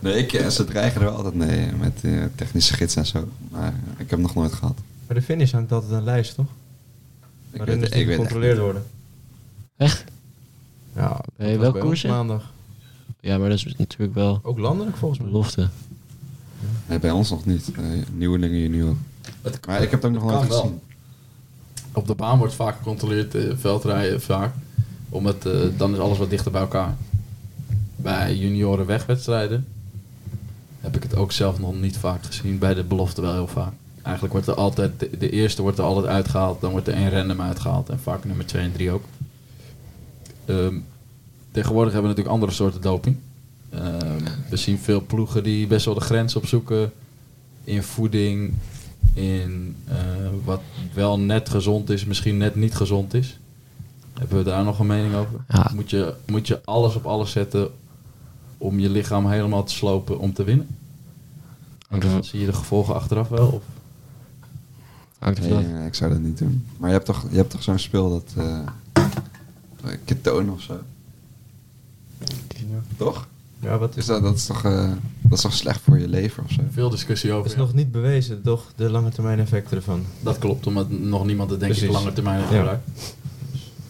Nee, ze dreigen er wel altijd mee met technische gidsen en zo. Maar ik heb het nog nooit gehad. Maar de finish hangt altijd een lijst, toch? Waarin dus niet gecontroleerd worden. Echt? Ja, welke koersen? Maandag. Ja, maar dat is natuurlijk wel... Ook landelijk volgens mij. Belofte. Nee, bij ons nog niet. Nieuwelingen, junior. Maar ik heb het ook nog nooit gezien. Op de baan wordt vaak gecontroleerd, veldrijden vaak. Omdat dan is alles wat dichter bij elkaar. Bij junioren wegwedstrijden heb ik het ook zelf nog niet vaak gezien. Bij de belofte wel heel vaak. Eigenlijk wordt er altijd, de eerste wordt er altijd uitgehaald. Dan wordt er één random uitgehaald. En vaak nummer 2 en 3 ook. Tegenwoordig hebben we natuurlijk andere soorten doping. We zien veel ploegen die best wel de grens opzoeken in voeding, in wat wel net gezond is, misschien net niet gezond is. Hebben we daar nog een mening over? Ja. Moet je alles op alles zetten om je lichaam helemaal te slopen om te winnen? En dan zie je de gevolgen achteraf wel? Of? Nee, ik zou dat niet doen. Maar je hebt toch zo'n speel dat ketonen of zo? Ja. Toch? Ja, wat is dat is toch slecht voor je lever of zo? Veel discussie over. Het is nog niet bewezen, toch, de lange termijn effecten ervan. Dat klopt, omdat nog niemand het denk ik lange termijn gebruikt.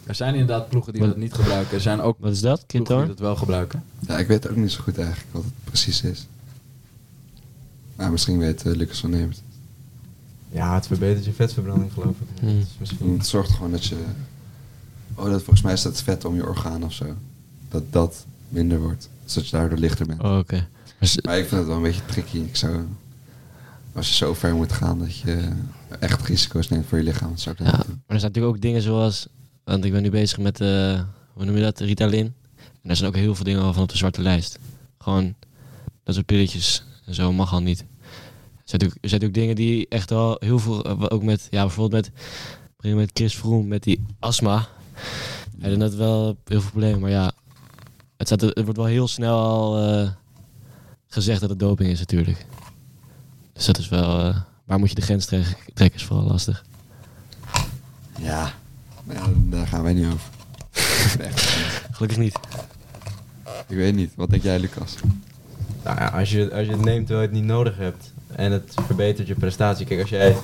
Er zijn inderdaad ploegen die dat niet gebruiken. Er zijn ook wat is dat? Ploegen die dat wel gebruiken. Ja, ik weet ook niet zo goed eigenlijk wat het precies is. Maar misschien weet Lucas van Hemert. Ja, het verbetert je vetverbranding, geloof ik. Het zorgt gewoon dat je... volgens mij is dat vet om je orgaan of zo. Dat minder wordt. Zodat je daardoor lichter bent. Oh, okay. Maar ik vind het wel een beetje tricky. Als je zo ver moet gaan dat je echt risico's neemt voor je lichaam. Zou ik maar er zijn natuurlijk ook dingen zoals... Want ik ben nu bezig met, hoe noem je dat, Ritalin. En er zijn ook heel veel dingen al van op de zwarte lijst. Gewoon, dat soort pilletjes en zo mag al niet. Er zijn ook dingen die echt al heel veel... ook met, ja, bijvoorbeeld met Chris Froome, met die astma. Hij had net wel heel veel problemen, maar ja... Het wordt wel heel snel al gezegd dat het doping is natuurlijk. Dus dat is wel... waar moet je de grens trekken is vooral lastig. Ja, daar gaan wij niet over. Nee. Gelukkig niet. Ik weet niet. Wat denk jij, Lucas? Nou ja, als je het neemt terwijl je het niet nodig hebt... en het verbetert je prestatie. Kijk, als jij...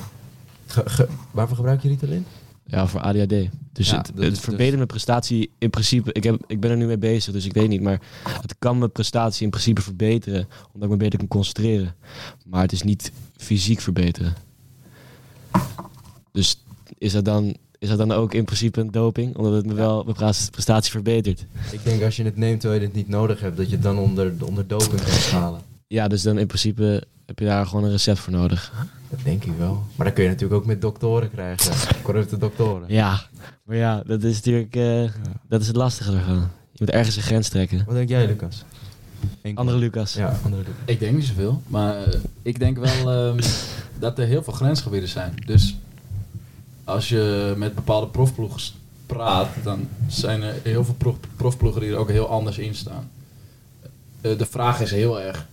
Waarvoor gebruik je Ritalin? Ja, voor ADHD. Dus het verbetert mijn prestatie in principe... Ik ben er nu mee bezig, dus ik weet niet. Maar het kan mijn prestatie in principe verbeteren. Omdat ik me beter kan concentreren. Maar het is niet fysiek verbeteren. Dus is dat dan ook in principe een doping? Omdat het me wel mijn prestatie verbetert. Ik denk als je het neemt terwijl je het niet nodig hebt... dat je het dan onder doping kan schalen. Ja, dus dan in principe heb je daar gewoon een recept voor nodig. Dat denk ik wel. Maar dan kun je natuurlijk ook met doktoren krijgen. Corrupte doktoren. Ja, maar ja, dat is natuurlijk dat is het lastige ervan. Je moet ergens een grens trekken. Wat denk jij, Lucas? Andere Lucas. Ja, andere Lucas. Ik denk niet zoveel, maar ik denk wel dat er heel veel grensgebieden zijn. Dus als je met bepaalde profploegen praat, dan zijn er heel veel profploegen die er ook heel anders in staan. De vraag is heel erg,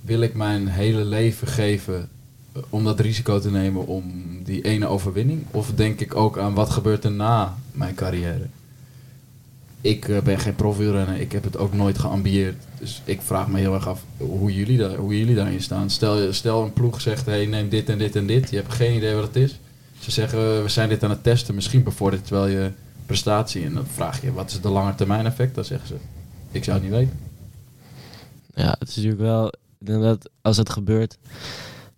wil ik mijn hele leven geven om dat risico te nemen om die ene overwinning? Of denk ik ook aan wat gebeurt er na mijn carrière? Ik ben geen profielrenner, ik heb het ook nooit geambieerd. Dus ik vraag me heel erg af hoe jullie daarin staan. Stel een ploeg zegt, hey, neem dit en dit en dit. Je hebt geen idee wat het is. Ze zeggen, we zijn dit aan het testen. Misschien bevordert het wel je prestatie. En dan vraag je, wat is de lange termijn effect? Dan zeggen ze, ik zou het niet weten. Ja, het is natuurlijk wel, inderdaad, als dat gebeurt...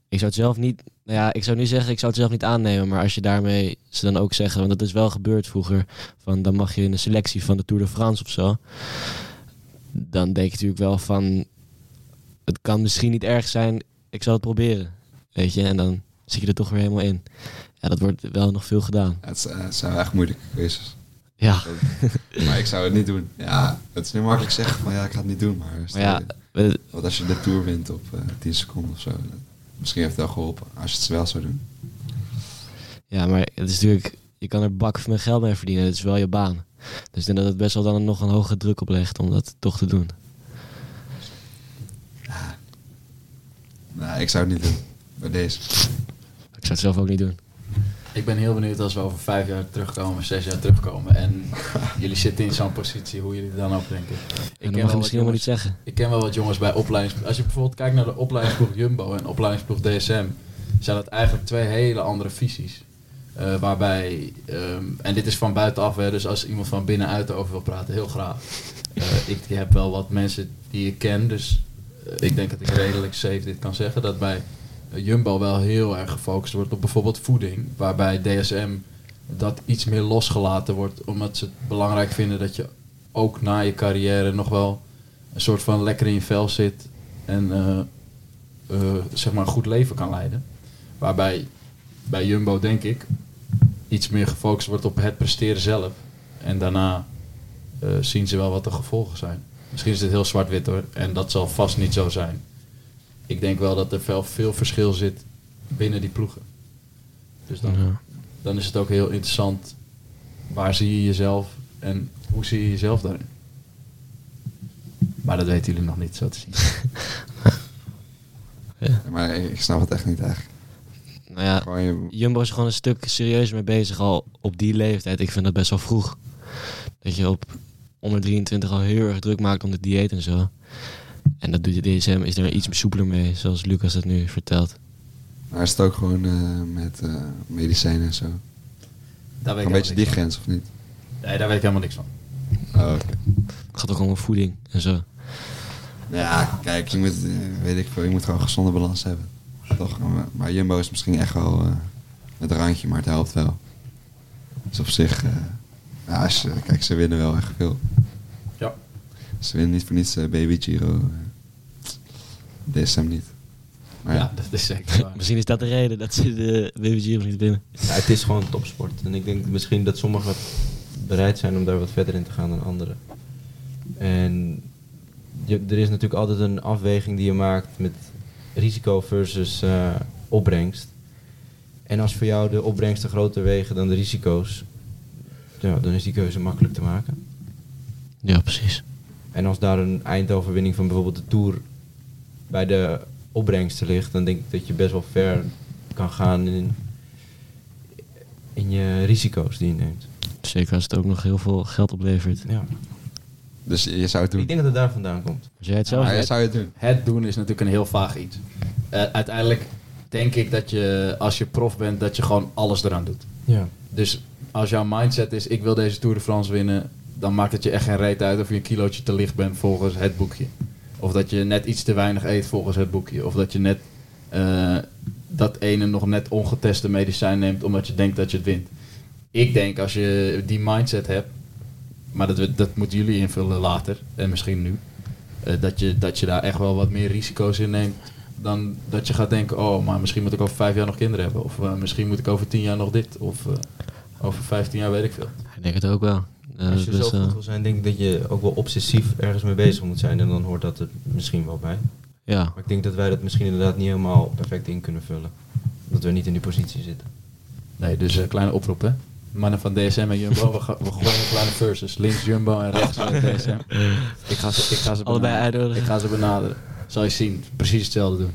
Ik zou het zelf niet... Nou ja, ik zou nu zeggen, ik zou het zelf niet aannemen. Maar als je daarmee ze dan ook zeggen... Want dat is wel gebeurd vroeger. Van dan mag je in de selectie van de Tour de France of zo. Dan denk je natuurlijk wel van... Het kan misschien niet erg zijn. Ik zal het proberen. Weet je, en dan zit je er toch weer helemaal in. Ja, dat wordt wel nog veel gedaan. Ja, het zijn echt moeilijke keuzes. Ja. Maar ik zou het niet doen. Ja, het is nu makkelijk zeggen van ja, ik ga het niet doen. Maar ja, want als je de Tour wint op 10 seconden of zo... Misschien heeft het wel geholpen, als je het wel zou doen. Ja, maar het is natuurlijk... Je kan er bak van geld mee verdienen. Het is wel je baan. Dus ik denk dat het best wel dan nog een hoge druk oplegt om dat toch te doen. Ja. Nou, ik zou het niet doen. Bij deze. Ik zou het zelf ook niet doen. Ik ben heel benieuwd als we over 5 jaar terugkomen, 6 jaar terugkomen. En jullie zitten in zo'n positie, hoe jullie er dan ook denken. Ik ken mag je misschien helemaal niet zeggen. Ik ken wel wat jongens bij opleidingsploeg. Als je bijvoorbeeld kijkt naar de opleidingsploeg Jumbo en opleidingsploeg DSM, zijn dat eigenlijk 2 hele andere visies. Waarbij, en dit is van buitenaf, hè, dus als iemand van binnenuit erover wil praten, heel graag. Ik heb wel wat mensen die ik ken, dus ik denk dat ik redelijk safe dit kan zeggen. Dat bij Jumbo wel heel erg gefocust wordt op bijvoorbeeld voeding, waarbij DSM dat iets meer losgelaten wordt, omdat ze het belangrijk vinden dat je ook na je carrière nog wel een soort van lekker in je vel zit en zeg maar een goed leven kan leiden. Waarbij bij Jumbo denk ik iets meer gefocust wordt op het presteren zelf en daarna zien ze wel wat de gevolgen zijn. Misschien is het heel zwart-wit hoor en dat zal vast niet zo zijn. Ik denk wel dat er veel verschil zit binnen die ploegen. Dus dan is het ook heel interessant. Waar zie je jezelf en hoe zie je jezelf daarin? Maar dat weten jullie nog niet, zo te zien. Ja. Maar ik snap het echt niet eigenlijk. Nou ja, gewoon Jumbo is gewoon een stuk serieus mee bezig al op die leeftijd. Ik vind dat best wel vroeg. Dat je op onder 23 al heel erg druk maakt om het dieet en zo. En dat doet de DSM, is er iets soepeler mee, zoals Lucas dat nu vertelt. Maar is het ook gewoon met medicijnen en zo? Daar weet ik een beetje die grens, of niet? Nee, daar weet ik helemaal niks van. Oh, okay. Het gaat ook om voeding en zo. Ja, kijk, je moet gewoon een gezonde balans hebben. Toch? Maar Jumbo is misschien echt wel het randje, maar het helpt wel. Dus op zich, kijk, ze winnen wel echt veel. Ja. Ze winnen niet voor niets Baby Giro. DSM niet. Maar ja, dat is zeker waar. Misschien is dat de reden dat ze de Baby Giro niet winnen. Ja, het is gewoon topsport. En ik denk misschien dat sommigen bereid zijn om daar wat verder in te gaan dan anderen. En er is natuurlijk altijd een afweging die je maakt met risico versus opbrengst. En als voor jou de opbrengsten groter wegen dan de risico's, ja, dan is die keuze makkelijk te maken. Ja, precies. En als daar een eindoverwinning van bijvoorbeeld de Tour bij de opbrengsten ligt, dan denk ik dat je best wel ver kan gaan in je risico's die je neemt. Zeker als het ook nog heel veel geld oplevert. Ja. Dus je zou het doen? Ik denk dat het daar vandaan komt. Dus jij het zelf zou je het doen? Het doen is natuurlijk een heel vaag iets. Uiteindelijk denk ik dat je, als je prof bent, dat je gewoon alles eraan doet. Ja. Dus als jouw mindset is, ik wil deze Tour de France winnen, dan maakt het je echt geen reet uit of je een kilootje te licht bent volgens het boekje. Of dat je net iets te weinig eet volgens het boekje. Of dat je net dat ene nog net ongeteste medicijn neemt omdat je denkt dat je het wint. Ik denk als je die mindset hebt, maar dat moeten jullie invullen later en misschien nu, dat je daar echt wel wat meer risico's in neemt dan dat je gaat denken, oh, maar misschien moet ik over 5 jaar nog kinderen hebben. Of misschien moet ik over 10 jaar nog dit. Of over 15 jaar weet ik veel. Ik denk het ook wel. Als je zo goed wil zijn, denk ik dat je ook wel obsessief ergens mee bezig moet zijn. En dan hoort dat er misschien wel bij. Ja. Maar ik denk dat wij dat misschien inderdaad niet helemaal perfect in kunnen vullen. Dat we niet in die positie zitten. Nee, dus een kleine oproep, hè. Mannen van DSM en Jumbo, we gooien een kleine versus. Links Jumbo en rechts DSM. Ik ga ze allebei benaderen. Zal je zien, precies hetzelfde doen.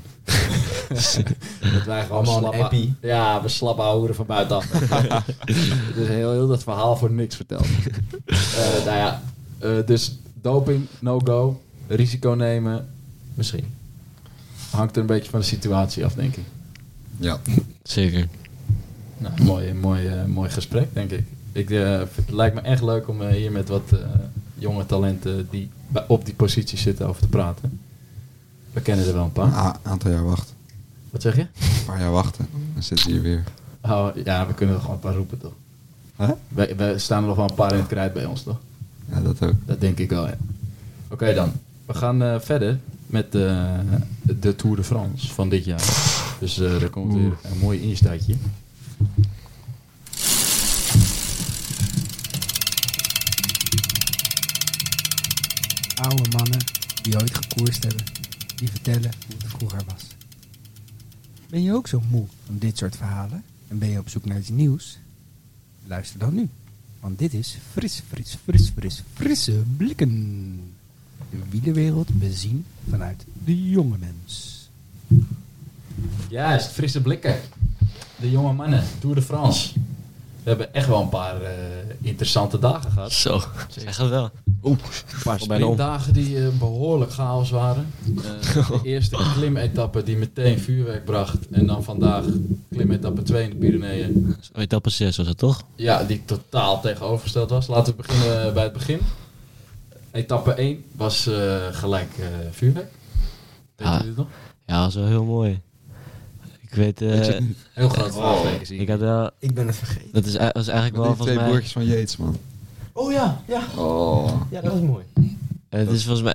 Dat wij gewoon slappen. Ja, we slappen hoeren van buitenaf. Het is heel dat verhaal voor niks verteld. Dus doping, no-go, risico nemen, misschien. Hangt er een beetje van de situatie af, denk ik. Ja, zeker. Nou, mooi gesprek, denk ik. Het lijkt me echt leuk om hier met wat jonge talenten die op die positie zitten over te praten. We kennen er wel een paar. Aantal jaar wachten. Wat zeg je? Een paar jaar wachten. Dan zitten we hier weer. Oh, ja, we kunnen er gewoon een paar roepen, toch? Huh? We staan er nog wel een paar in het krijt bij ons, toch? Ja, dat ook. Dat denk ik wel, ja. Oké, dan. We gaan verder met de Tour de France van dit jaar. Dus daar komt weer een mooi instaatje. Oude mannen die ooit gekoerst hebben, die vertellen hoe het vroeger was. Ben je ook zo moe van dit soort verhalen en ben je op zoek naar iets nieuws? Luister dan nu, want dit is frisse blikken. De wielerwereld bezien vanuit de jonge mens. Juist, frisse blikken. De jonge mannen, Tour de France. We hebben echt wel een paar interessante dagen gehad. Zo, zeg het wel. Oeh, een paar sprintdagen die behoorlijk chaos waren. De eerste klimetappe die meteen vuurwerk bracht. En dan vandaag klimetappe 2 in de Pyreneeën. Etappe 6 was het toch? Ja, die totaal tegenovergesteld was. Laten we beginnen bij het begin. Etappe 1 was gelijk vuurwerk. Weet je dit nog? Ja, dat was wel heel mooi. Ik weet... heel groot vraagteken. Ik ben het vergeten. Dat is, was eigenlijk wel volgens mij... Die twee boertjes van Yates, man. Oh ja, ja. Oh. Ja, dat was mooi.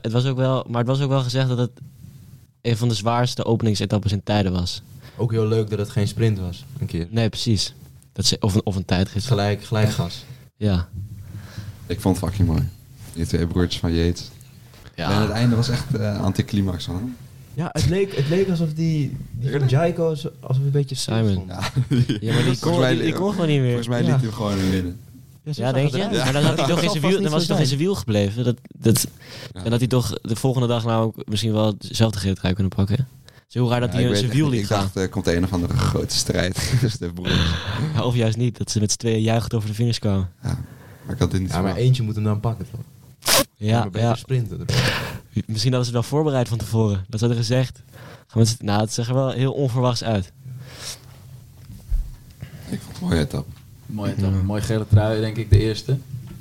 Het was ook wel gezegd dat het een van de zwaarste openingsetappes in tijden was. Ook heel leuk dat het geen sprint was, een keer. Nee, precies. Of een tijdrit. Gelijk gas. Ja. Ik vond het fucking mooi. Die twee broertjes van Yates. Ja. En het einde was echt anticlimax, man. Ja, het leek alsof die Jaiko, alsof een beetje Simon. Ja, maar die kon gewoon niet meer. Volgens mij liet hij gewoon in winnen. Ja, denk je? Ja. Maar dan, had hij toch dan was hij toch in zijn wiel gebleven. En dat hij toch de volgende dag nou ook misschien wel hetzelfde geeltrui kunnen pakken. Zo heel raar dat hij in zijn wiel liet gaan. Ik dacht, er komt een of andere grote strijd tussen de broers. Ja, of juist niet, dat ze met z'n tweeën juichend over de finish kwamen. Ja, maar ik had dit niet maar eentje moet hem dan pakken, toch? Ja. Sprinten. Misschien hadden ze wel voorbereid van tevoren. Dat hadden gezegd. Nou, het zag er wel heel onverwachts uit. Ik vond het een mooie etappe. Mooie gele trui, denk ik, de eerste.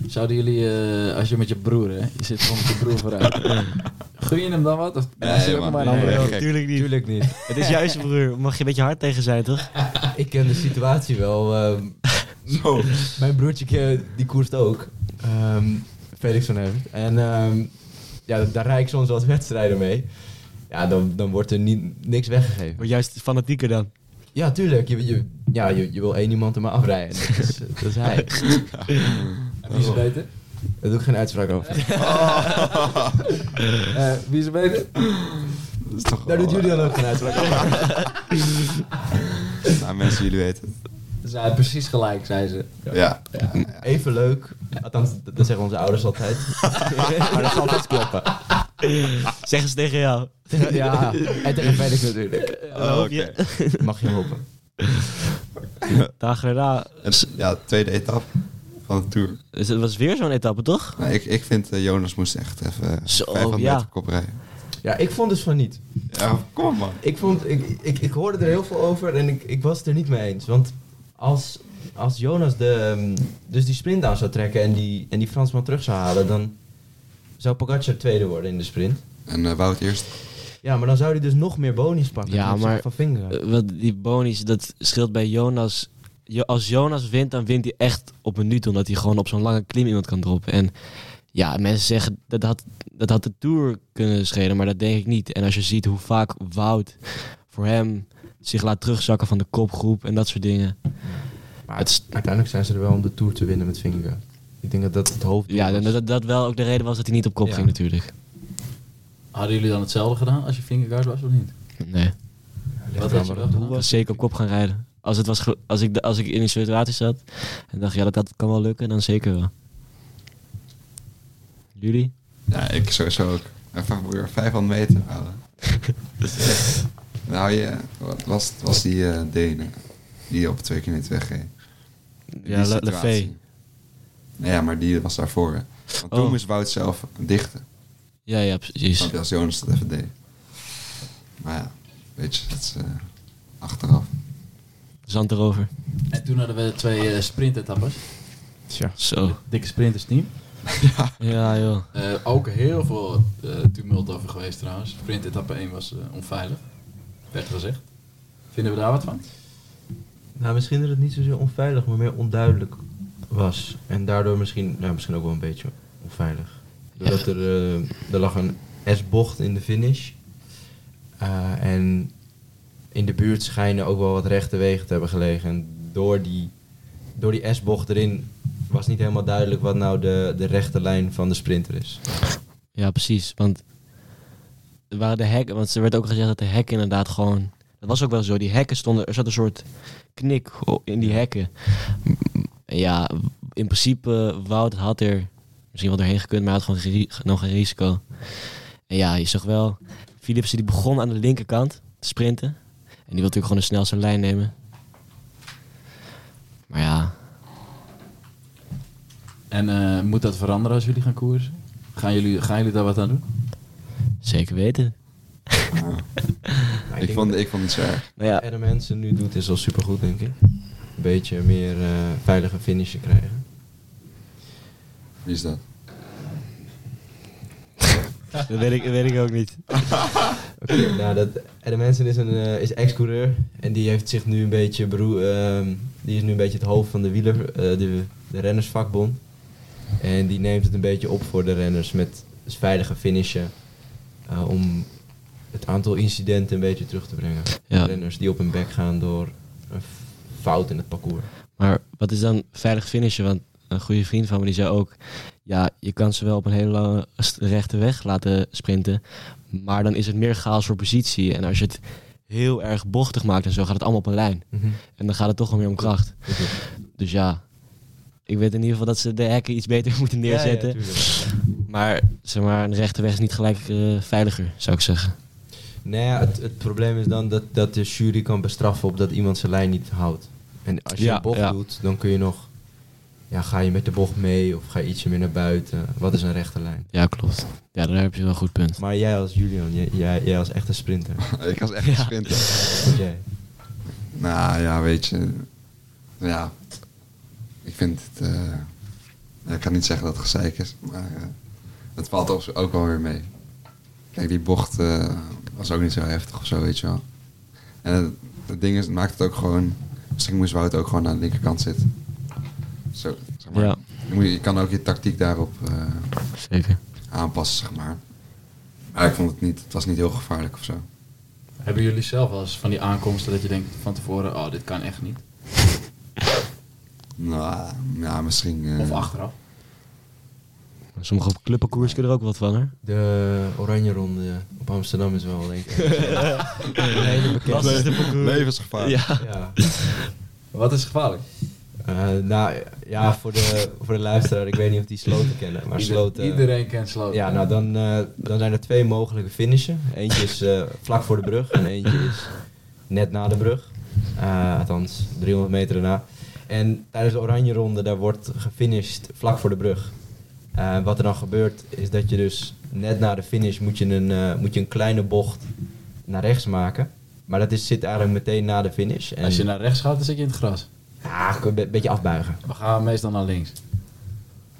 Zouden jullie, als je met je broer, hè, je zit gewoon met je broer vooruit. Gun je hem dan wat? Of, tuurlijk niet. Het is juist je broer. Mag je een beetje hard tegen zijn, toch? Ik ken de situatie wel. Zo. Mijn broertje, die koerst ook. Felix van Hemert. En daar rijd ik soms wat wedstrijden mee. Ja, dan wordt er niks weggegeven. Maar juist fanatieker dan? Ja, tuurlijk. Je wil één iemand er maar afrijden. Dat is hij. En wie is er beter? Daar doe ik geen uitspraak over. Oh. Wie is er beter? Dat is toch daar doet jullie dan ook geen uitspraak over. Nou, mensen, jullie weten het. Ze zijn precies gelijk, zei ze. Ja. Even leuk. Althans, dat zeggen onze ouders altijd. Maar dat gaat altijd kloppen. Zeggen ze tegen jou? Ja, en tegen Felix natuurlijk. Okay. Mag je hopen. Dag erna. Ja, tweede etappe van de Tour. Dus het was weer zo'n etappe, toch? Nou, ik vind Jonas moest echt even 500 meter kop rijden. Ja, ik vond dus van niet. Ja, kom op, man. Ik hoorde er heel veel over en ik was het er niet mee eens. Want... Als Jonas dus die sprint aan zou trekken en die Fransman terug zou halen, dan zou Pogacar tweede worden in de sprint. En Wout eerst. Ja, maar dan zou hij dus nog meer bonies pakken. Ja, maar van Vingegaard. Die bonies, dat scheelt bij Jonas. Als Jonas wint, dan wint hij echt op een minuut, omdat hij gewoon op zo'n lange klim iemand kan droppen. En Ja, mensen zeggen dat had de Tour kunnen schelen, maar dat denk ik niet. En als je ziet hoe vaak Wout voor hem zich laat terugzakken van de kopgroep en dat soort dingen. Maar het uiteindelijk zijn ze er wel om de Tour te winnen met Vingegaard. Ik denk dat het hoofddoel was. Ja, dat wel ook de reden was dat hij niet op kop ging natuurlijk. Hadden jullie dan hetzelfde gedaan als je Vingegaard was of niet? Nee. Ja, wat had je dan gedaan? Zeker op kop gaan rijden. Als ik in die situatie zat en dacht, ja, dat kan wel lukken, dan zeker wel. Jullie? Ja, ik sowieso ook. Even proberen 500 meter halen. Nou ja, was die Denen die op 2 kilometer wegreed. Ja, Lefevre. Ja, maar die was daarvoor. Hè. Want toen moest Wout zelf dichten. Ja, precies. Want als Jonas dat even deed. Maar ja, weet je, dat is achteraf. Zand erover. En toen hadden we 2 sprintetappes. Tja, zo. Dikke sprintersteam. Ja, joh. Ook heel veel tumult over geweest trouwens. Sprintetappe 1 was onveilig. Werd gezegd. Vinden we daar wat van? Nou, misschien dat het niet zozeer onveilig, maar meer onduidelijk was. En daardoor misschien ook wel een beetje onveilig. Doordat er lag een S-bocht in de finish. En in de buurt schijnen ook wel wat rechte wegen te hebben gelegen. En door die S-bocht erin was niet helemaal duidelijk wat nou de rechte lijn van de sprinter is. Ja, precies. Want er waren de hekken, want er werd ook gezegd dat de hekken inderdaad gewoon... Dat was ook wel zo. Die hekken stonden... Er zat een soort knik in die hekken. Ja, in principe, Wout had er misschien wel doorheen gekund, maar hij had gewoon nog geen risico. En ja, je zag wel... Philipsen die begon aan de linkerkant te sprinten. En die wil natuurlijk gewoon de snelste lijn nemen. Maar ja... En moet dat veranderen als jullie gaan koersen? Gaan jullie daar wat aan doen? Zeker weten. Ik vond het zwaar. Nou ja. Wat de mensen nu doet is al supergoed, denk ik. Een beetje meer veilige finishen krijgen. Wie is dat? Dat weet ik ook niet. Okay, nou, Adam Hansen is ex-coureur. En die heeft zich nu een beetje die is nu een beetje het hoofd van de de rennersvakbond. En die neemt het een beetje op voor de renners met veilige finishen. Om het aantal incidenten een beetje terug te brengen. Ja. Renners die op hun bek gaan door een fout in het parcours. Maar wat is dan veilig finishen? Want een goede vriend van me die zei ook... Ja, je kan ze wel op een hele lange rechte weg laten sprinten. Maar dan is het meer chaos voor positie. En als je het heel erg bochtig maakt en zo, gaat het allemaal op een lijn. Mm-hmm. En dan gaat het toch wel meer om kracht. Okay. Dus ja... Ik weet in ieder geval dat ze de hekken iets beter moeten neerzetten. Ja, maar zeg maar, een rechte weg is niet gelijk veiliger, zou ik zeggen. Nou ja, het probleem is dan dat de jury kan bestraffen op dat iemand zijn lijn niet houdt. En als je een bocht doet, dan kun je nog... Ja, ga je met de bocht mee of ga je ietsje meer naar buiten? Wat is een rechte lijn? Ja, klopt. Ja, daar heb je wel een goed punt. Maar jij als Julian, jij als echte sprinter. Ik als echte sprinter. Jij? Nou ja, weet je... Ja... Ik vind het... ik kan niet zeggen dat het gezeik is, maar het valt ook wel weer mee. Kijk, die bocht was ook niet zo heftig of zo, weet je wel. En het ding is, het maakt het ook gewoon... Misschien moest Wout ook gewoon aan de linkerkant zitten. Zo, zeg maar. Ja. Je kan ook je tactiek daarop zeker aanpassen, zeg maar. Maar ik vond het niet... Het was niet heel gevaarlijk of zo. Hebben jullie zelf wel eens van die aankomsten dat je denkt van tevoren... Oh, dit kan echt niet? Nou, ja, misschien... Of achteraf. Sommige clubparcours kunnen er ook wat van, hè? De Oranje Ronde op Amsterdam is wel, denk ik. Dat is de parcours. Levensgevaarlijk. Ja. Ja. Wat is gevaarlijk? Nou, ja, voor de luisteraar, ik weet niet of die Sloten kennen. Maar iedereen kent Sloten. Ja, nou, dan zijn er 2 mogelijke finishen. Eentje is vlak voor de brug en eentje is net na de brug. Althans, 300 meter daarna. En tijdens de Oranje Ronde, daar wordt gefinished vlak voor de brug. Wat er dan gebeurt, is dat je dus net na de finish moet je een kleine bocht naar rechts maken. Maar dat zit eigenlijk meteen na de finish. En als je naar rechts gaat, dan zit je in het gras. Ja, een beetje afbuigen. We gaan meestal naar links.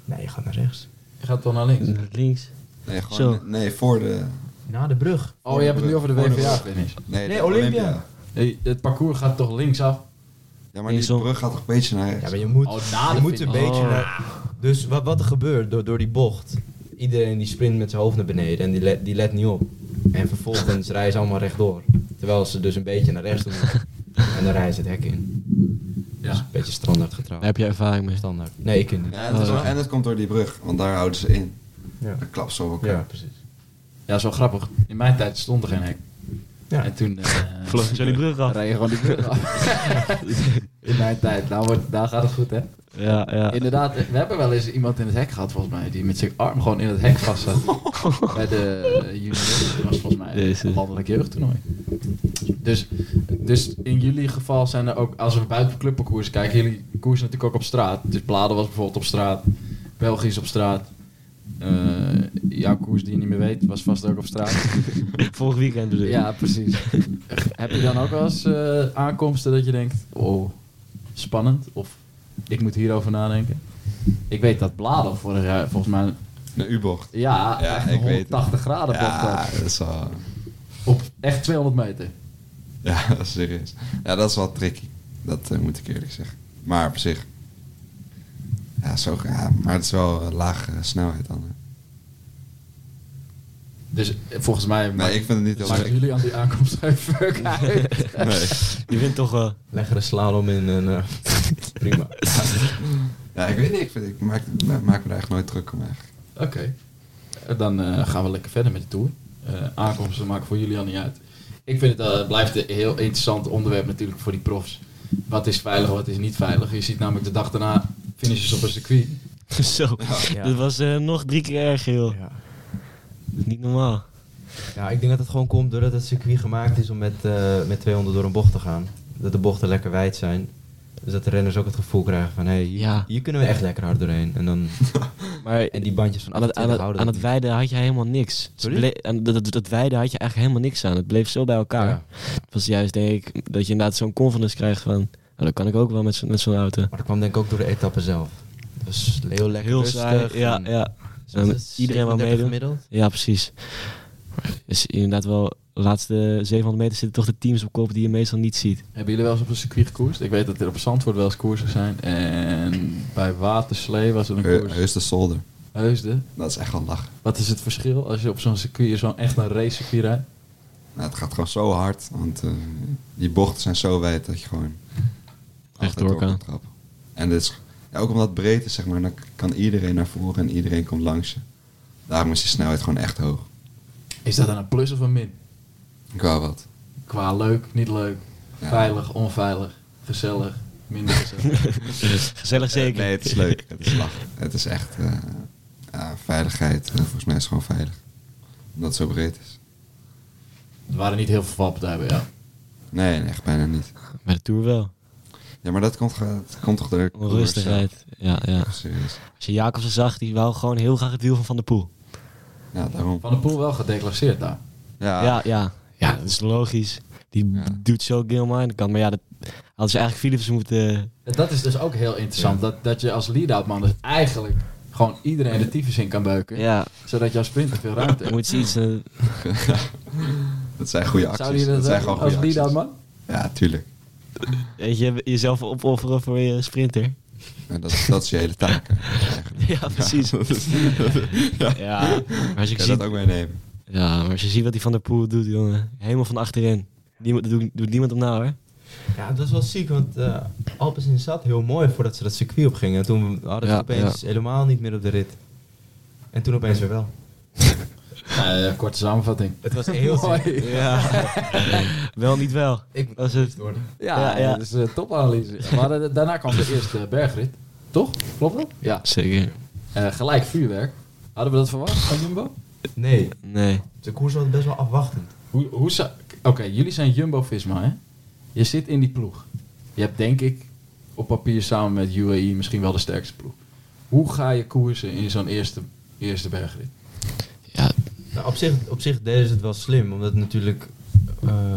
Nee, je gaat naar rechts. Je gaat wel naar links? Naar links. Nee, gewoon voor de... Na de brug. Oh, je hebt het nu over de WPGA finish. Nee, Olympia. Nee, het parcours gaat toch linksaf? Ja, maar die brug gaat toch een beetje naar rechts? Ja, maar je moet een beetje naar... Dus wat er gebeurt door die bocht... Iedereen die sprint met zijn hoofd naar beneden en die let niet op. En vervolgens rijden ze allemaal rechtdoor. Terwijl ze dus een beetje naar rechts doen. En dan rijden ze het hek in. Ja. Dus een beetje standaard getrouwd. Heb je ervaring mee? Standaard. Nee, ik niet. Ja, en het komt door die brug, want daar houden ze in. Ja. Dan klapt ze op elkaar. Ja, precies. Ja, zo grappig. In mijn tijd stond er geen hek. Ja. En toen... vlogen ze die brug af. Rijden gewoon die brug af. In mijn tijd. Nou gaat het goed, hè? Ja. Inderdaad, we hebben wel eens iemand in het hek gehad, volgens mij, die met zijn arm gewoon in het hek vast zat. Bij de juniors, was volgens mij een landelijk jeugdtoernooi. Dus in jullie geval zijn er ook, als we buiten clubparcours kijken, jullie koersen natuurlijk ook op straat. Dus Bladel was bijvoorbeeld op straat, België is op straat. Jouw koers die je niet meer weet, was vast ook op straat. Vorig weekend dus. Ja, precies. Heb je dan ook wel eens aankomsten dat je denkt, oh, spannend, of... Ik moet hierover nadenken. Ik weet dat Bladel vorig jaar volgens mij... Een U-bocht. Ja, echt een 180 graden bocht. Ja, dat is wel... Op echt 200 meter. Ja, dat is serieus. Ja, dat is wel tricky. Dat moet ik eerlijk zeggen. Maar op zich... Ja, zo ja, maar het is wel lage snelheid dan. Hè. Dus volgens mij... Nee, ik vind het niet heel leuk. Jullie aan die aankomst geen fuck uit. Nee. Je vindt toch... Legger een slalom in en... prima. Ja, ik weet niet. Ik maak me daar echt nooit druk om eigenlijk. Oké. Dan gaan we lekker verder met de tour. Aankomsten maken voor jullie al niet uit. Ik vind het blijft een heel interessant onderwerp natuurlijk voor die profs. Wat is veilig, wat is niet veilig. Je ziet namelijk de dag daarna finishes op een circuit. Zo. Ja. Dat was nog 3 keer erger, joh. Ja. Dat is niet normaal. Ja, ik denk dat het gewoon komt doordat het circuit gemaakt is om met 200 door een bocht te gaan. Dat de bochten lekker wijd zijn. Dus dat de renners ook het gevoel krijgen van, hier kunnen we echt lekker hard doorheen. En dan en die bandjes van... Aan het weiden had je helemaal niks. Dat weiden had je eigenlijk helemaal niks aan. Het bleef zo bij elkaar. Ja. Het was juist, denk ik, dat je inderdaad zo'n confidence krijgt van... dat kan ik ook wel met zo'n auto. Maar dat kwam denk ik ook door de etappe zelf. Dat was heel lekker rustig. Ja. Dus iedereen wel meedoen. Ja, precies. Is inderdaad wel... De laatste 700 meter zitten toch de teams op kop die je meestal niet ziet. Hebben jullie wel eens op een circuit gekoerst? Ik weet dat er op Zandvoort wel eens koersen zijn. En bij Waterslee was er een koers. Heusden-Zolder. Heusden? Dat is echt wel lachen. Wat is het verschil als je op zo'n circuit, zo'n echt een racecircuit rijdt? Nou, het gaat gewoon zo hard. Want die bochten zijn zo wijd dat je gewoon... echt door kan trappen. En dit is, ook omdat het breed is, zeg maar, dan kan iedereen naar voren en iedereen komt langs je. Daarom is die snelheid gewoon echt hoog. Is dat dan een plus of een min? Qua wat? Qua leuk, niet leuk, veilig, onveilig, gezellig, minder gezellig. Gezellig zeker. Nee, het is leuk. Het is lachen. Het is echt veiligheid. Volgens mij is het gewoon veilig. Omdat het zo breed is. Er waren niet heel veel valpartijen bij jou? Nee, echt bijna niet. Bij de Tour wel. Ja, maar dat komt toch door... Onrustigheid. Ja. Serieus. Als je Jacobsen zag, die wou gewoon heel graag het wiel van der Poel. Ja, daarom. Van der Poel wel gedeclasseerd daar. Ja, dat is logisch. Die doet zo helemaal aan de kant. Maar ja, dat hadden ze eigenlijk Philips moeten... Dat is dus ook heel interessant. Ja. Dat je als lead-out man dus eigenlijk gewoon iedereen de tyfus in kan beuken. Ja. Zodat jouw sprinter veel ruimte heeft. Moet je iets... Dat zijn goede acties. Zou je dat gewoon als lead-out man? Ja, tuurlijk. Weet je, jezelf opofferen voor je sprinter. Ja, dat is je hele taak. Ja, precies. Maar als je kan je dat ook meenemen. Ja, maar als je ziet wat die Van der Poel doet, jongen. Helemaal van achterin. Doet niemand hem nou, hoor. Ja, dat is wel ziek, want Alpecin zat heel mooi voordat ze dat circuit op gingen. En toen hadden ze opeens helemaal niet meer op de rit. En toen opeens weer wel. Korte samenvatting. Het was heel mooi. Ja. Wel niet wel. Ik moet het worden. Ja, dat is een topanalyse. Maar daarna kwam de eerste bergrit. Toch? Klopt dat? Ja. Zeker. Gelijk vuurwerk. Hadden we dat verwacht van Jumbo? Nee. De koers was best wel afwachtend. Oké, jullie zijn Jumbo-Visma, hè? Je zit in die ploeg. Je hebt, denk ik, op papier samen met UAE misschien wel de sterkste ploeg. Hoe ga je koersen in zo'n eerste bergrit? Ja. Nou, op zich deden ze het wel slim, omdat natuurlijk...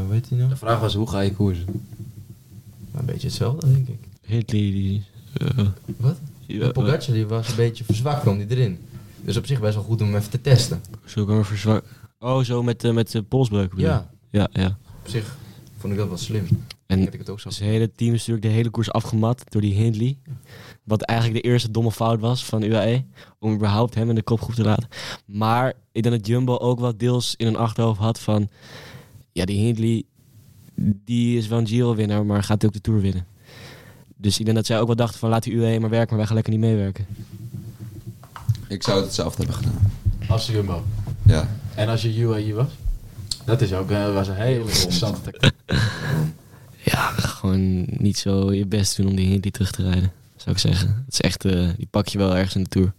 weet je nou? De vraag was, hoe ga je koersen? Een beetje hetzelfde, denk ik. Hindley, die... Wat? Pogacar, die was een beetje verzwakt, kwam die erin. Dus op zich best wel goed om hem even te testen. Zo kan we verzwakken. Oh, zo met polsbreuk. Ja. Op zich vond ik dat wel slim. En het hele team is natuurlijk de hele koers afgemat door die Hindley. Wat eigenlijk de eerste domme fout was van UAE. Om überhaupt hem in de kopgroep te laten. Maar ik denk dat Jumbo ook wel deels in hun achterhoofd had van... Ja, die Hindley, die is wel een Giro-winnaar, maar gaat ook de Tour winnen. Dus ik denk dat zij ook wel dachten van laat die UAE maar werken, maar wij gaan lekker niet meewerken. Ik zou het hetzelfde hebben gedaan. Als Jumbo? Ja. En als je UAE was? Dat is ook was een hele interessante tactiek. Ja, gewoon niet zo je best doen om die terug te rijden, zou ik zeggen. Het is echt, die pak je wel ergens in de Tour.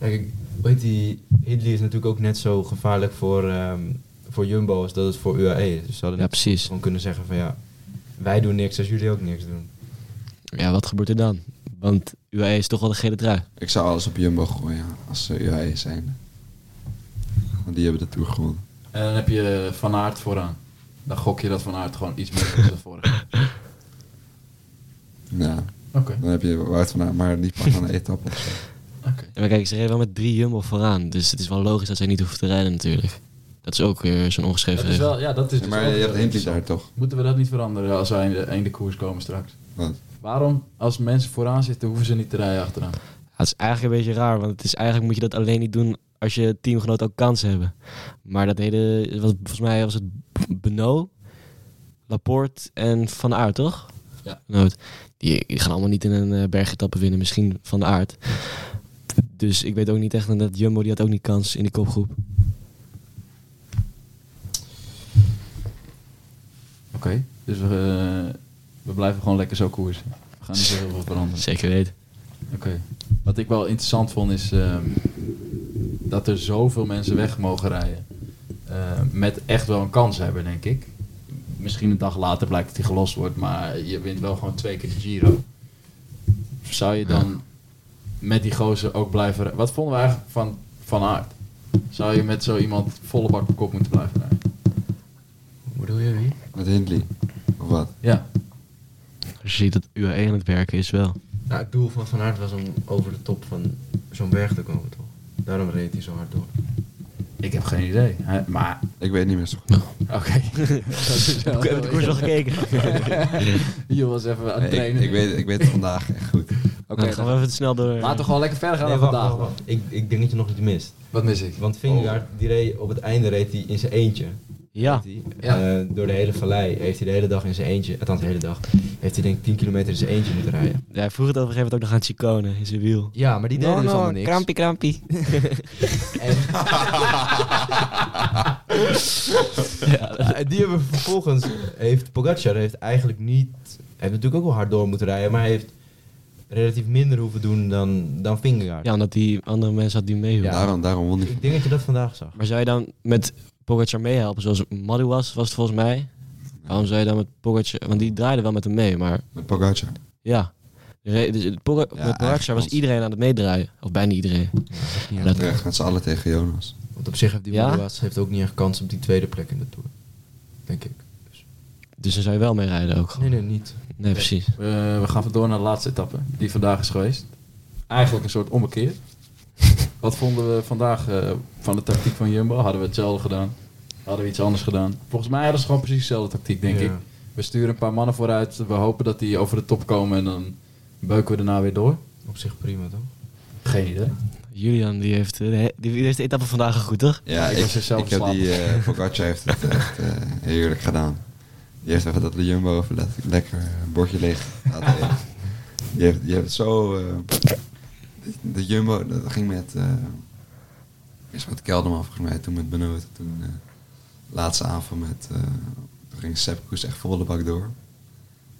Ja, kijk, weet je, Hindley is natuurlijk ook net zo gevaarlijk voor Jumbo als dat het voor UAE is. Dus ze hadden gewoon kunnen zeggen van ja, wij doen niks als jullie ook niks doen. Ja, wat gebeurt er dan? Want UAE is toch wel de gele trui. Ik zou alles op Jumbo gooien als ze UAE zijn. Want die hebben de Tour gewonnen. En dan heb je Van Aert vooraan. Dan gok je dat Van Aert gewoon iets meer dan de vorige. Ja, okay. Dan heb je Wout van Aert, maar niet pas aan de etappe. Okay. Maar kijk, ze rijden wel met 3 Jumbo vooraan. Dus het is wel logisch dat zij niet hoeven te rijden natuurlijk. Dat is ook weer zo'n ongeschreven regel. Wel, ja, dat is dus maar je hebt Hindley daar toch? Moeten we dat niet veranderen als wij in de koers komen straks? Wat? Waarom, als mensen vooraan zitten, hoeven ze niet te rijden achteraan? Ja, dat is eigenlijk een beetje raar, want het is eigenlijk moet je dat alleen niet doen... als je teamgenoten ook kansen hebben. Maar dat hele... Volgens mij was het Beno, Laporte en Van Aert, toch? Ja. Die gaan allemaal niet in een bergetappe winnen. Misschien Van Aert. Dus ik weet ook niet echt... dat Jumbo, die had ook niet kans in die kopgroep. Oké. Dus we blijven gewoon lekker zo koersen. We gaan niet zo heel veel veranderen. Zeker weten. Oké. Wat ik wel interessant vond is... dat er zoveel mensen weg mogen rijden. Met echt wel een kans hebben, denk ik. Misschien een dag later blijkt dat hij gelost wordt. Maar je wint wel gewoon 2 keer de Giro. Zou je dan met die gozer ook blijven rijden? Wat vonden we eigenlijk van Van Aert? Zou je met zo iemand volle bak op kop moeten blijven rijden? Hoe bedoel je? Wie? Met Hindley? Of wat? Ja. Als je ziet dat UAE aan het werken is wel. Nou, het doel van Aert was om over de top van zo'n berg te komen, toch? Daarom reed hij zo hard door. Ik heb geen idee. Maar... Ik weet niet meer zo goed. Oké. Ik heb de koers al gekeken. Je was even aan het trainen. Ik weet het vandaag echt goed. Oké, dan gaan we even snel door. Laten we gewoon lekker verder gaan vandaag. Wacht. Ik denk dat je nog iets mist. Wat mis ik? Want Vingegaard, die reed op het einde in zijn eentje. Ja. Door de hele vallei heeft hij de hele dag in zijn eentje... Althans, de hele dag. Heeft hij denk ik 10 kilometer in zijn eentje moeten rijden. Ja, hij vroeg het op een gegeven moment ook nog aan Ciccone in zijn wiel. Ja, maar die deden dus allemaal niks. Krampie. En... die hebben vervolgens... Pogacar heeft eigenlijk niet... Hij heeft natuurlijk ook wel hard door moeten rijden, maar hij heeft... relatief minder hoeven doen dan Vingegaard. Ja, omdat die andere mensen had die meehoeven. Ja, daarom won ik. Ik denk dat je dat vandaag zag. Maar zou je dan met Pogacar meehelpen? Zoals Madhu was het volgens mij. Waarom zou je dan met Pogacar... Want die draaide wel met hem mee, maar... Met Pogacar? Ja. Met Pogacar was iedereen aan het meedraaien. Of bijna iedereen. Ja, dat gaat ze alle tegen Jonas. Want op zich heeft die Madhu heeft ook niet echt kans op die tweede plek in de Tour. Denk ik. Dus dan zou je wel mee rijden ook? Nee, niet. Nee, precies. We gaan door naar de laatste etappe, die vandaag is geweest. Eigenlijk een soort ommekeer. Wat vonden we vandaag van de tactiek van Jumbo? Hadden we hetzelfde gedaan? Hadden we iets anders gedaan? Volgens mij hadden ze gewoon precies dezelfde tactiek, denk ik. We sturen een paar mannen vooruit. We hopen dat die over de top komen en dan beuken we daarna weer door. Op zich prima, toch? Geen idee. Julian, die heeft de etappe vandaag goed, toch? Ja, ik heb die... Pogacar heeft het echt heerlijk gedaan. Die heeft even dat de Jumbo even lekker een bordje leeg laten eten. Die heeft zo... de Jumbo, dat ging met... eerst met Kelderman volgens mij, toen met Benoot. Toen laatste avond met... toen ging Sepkoes echt vol de bak door.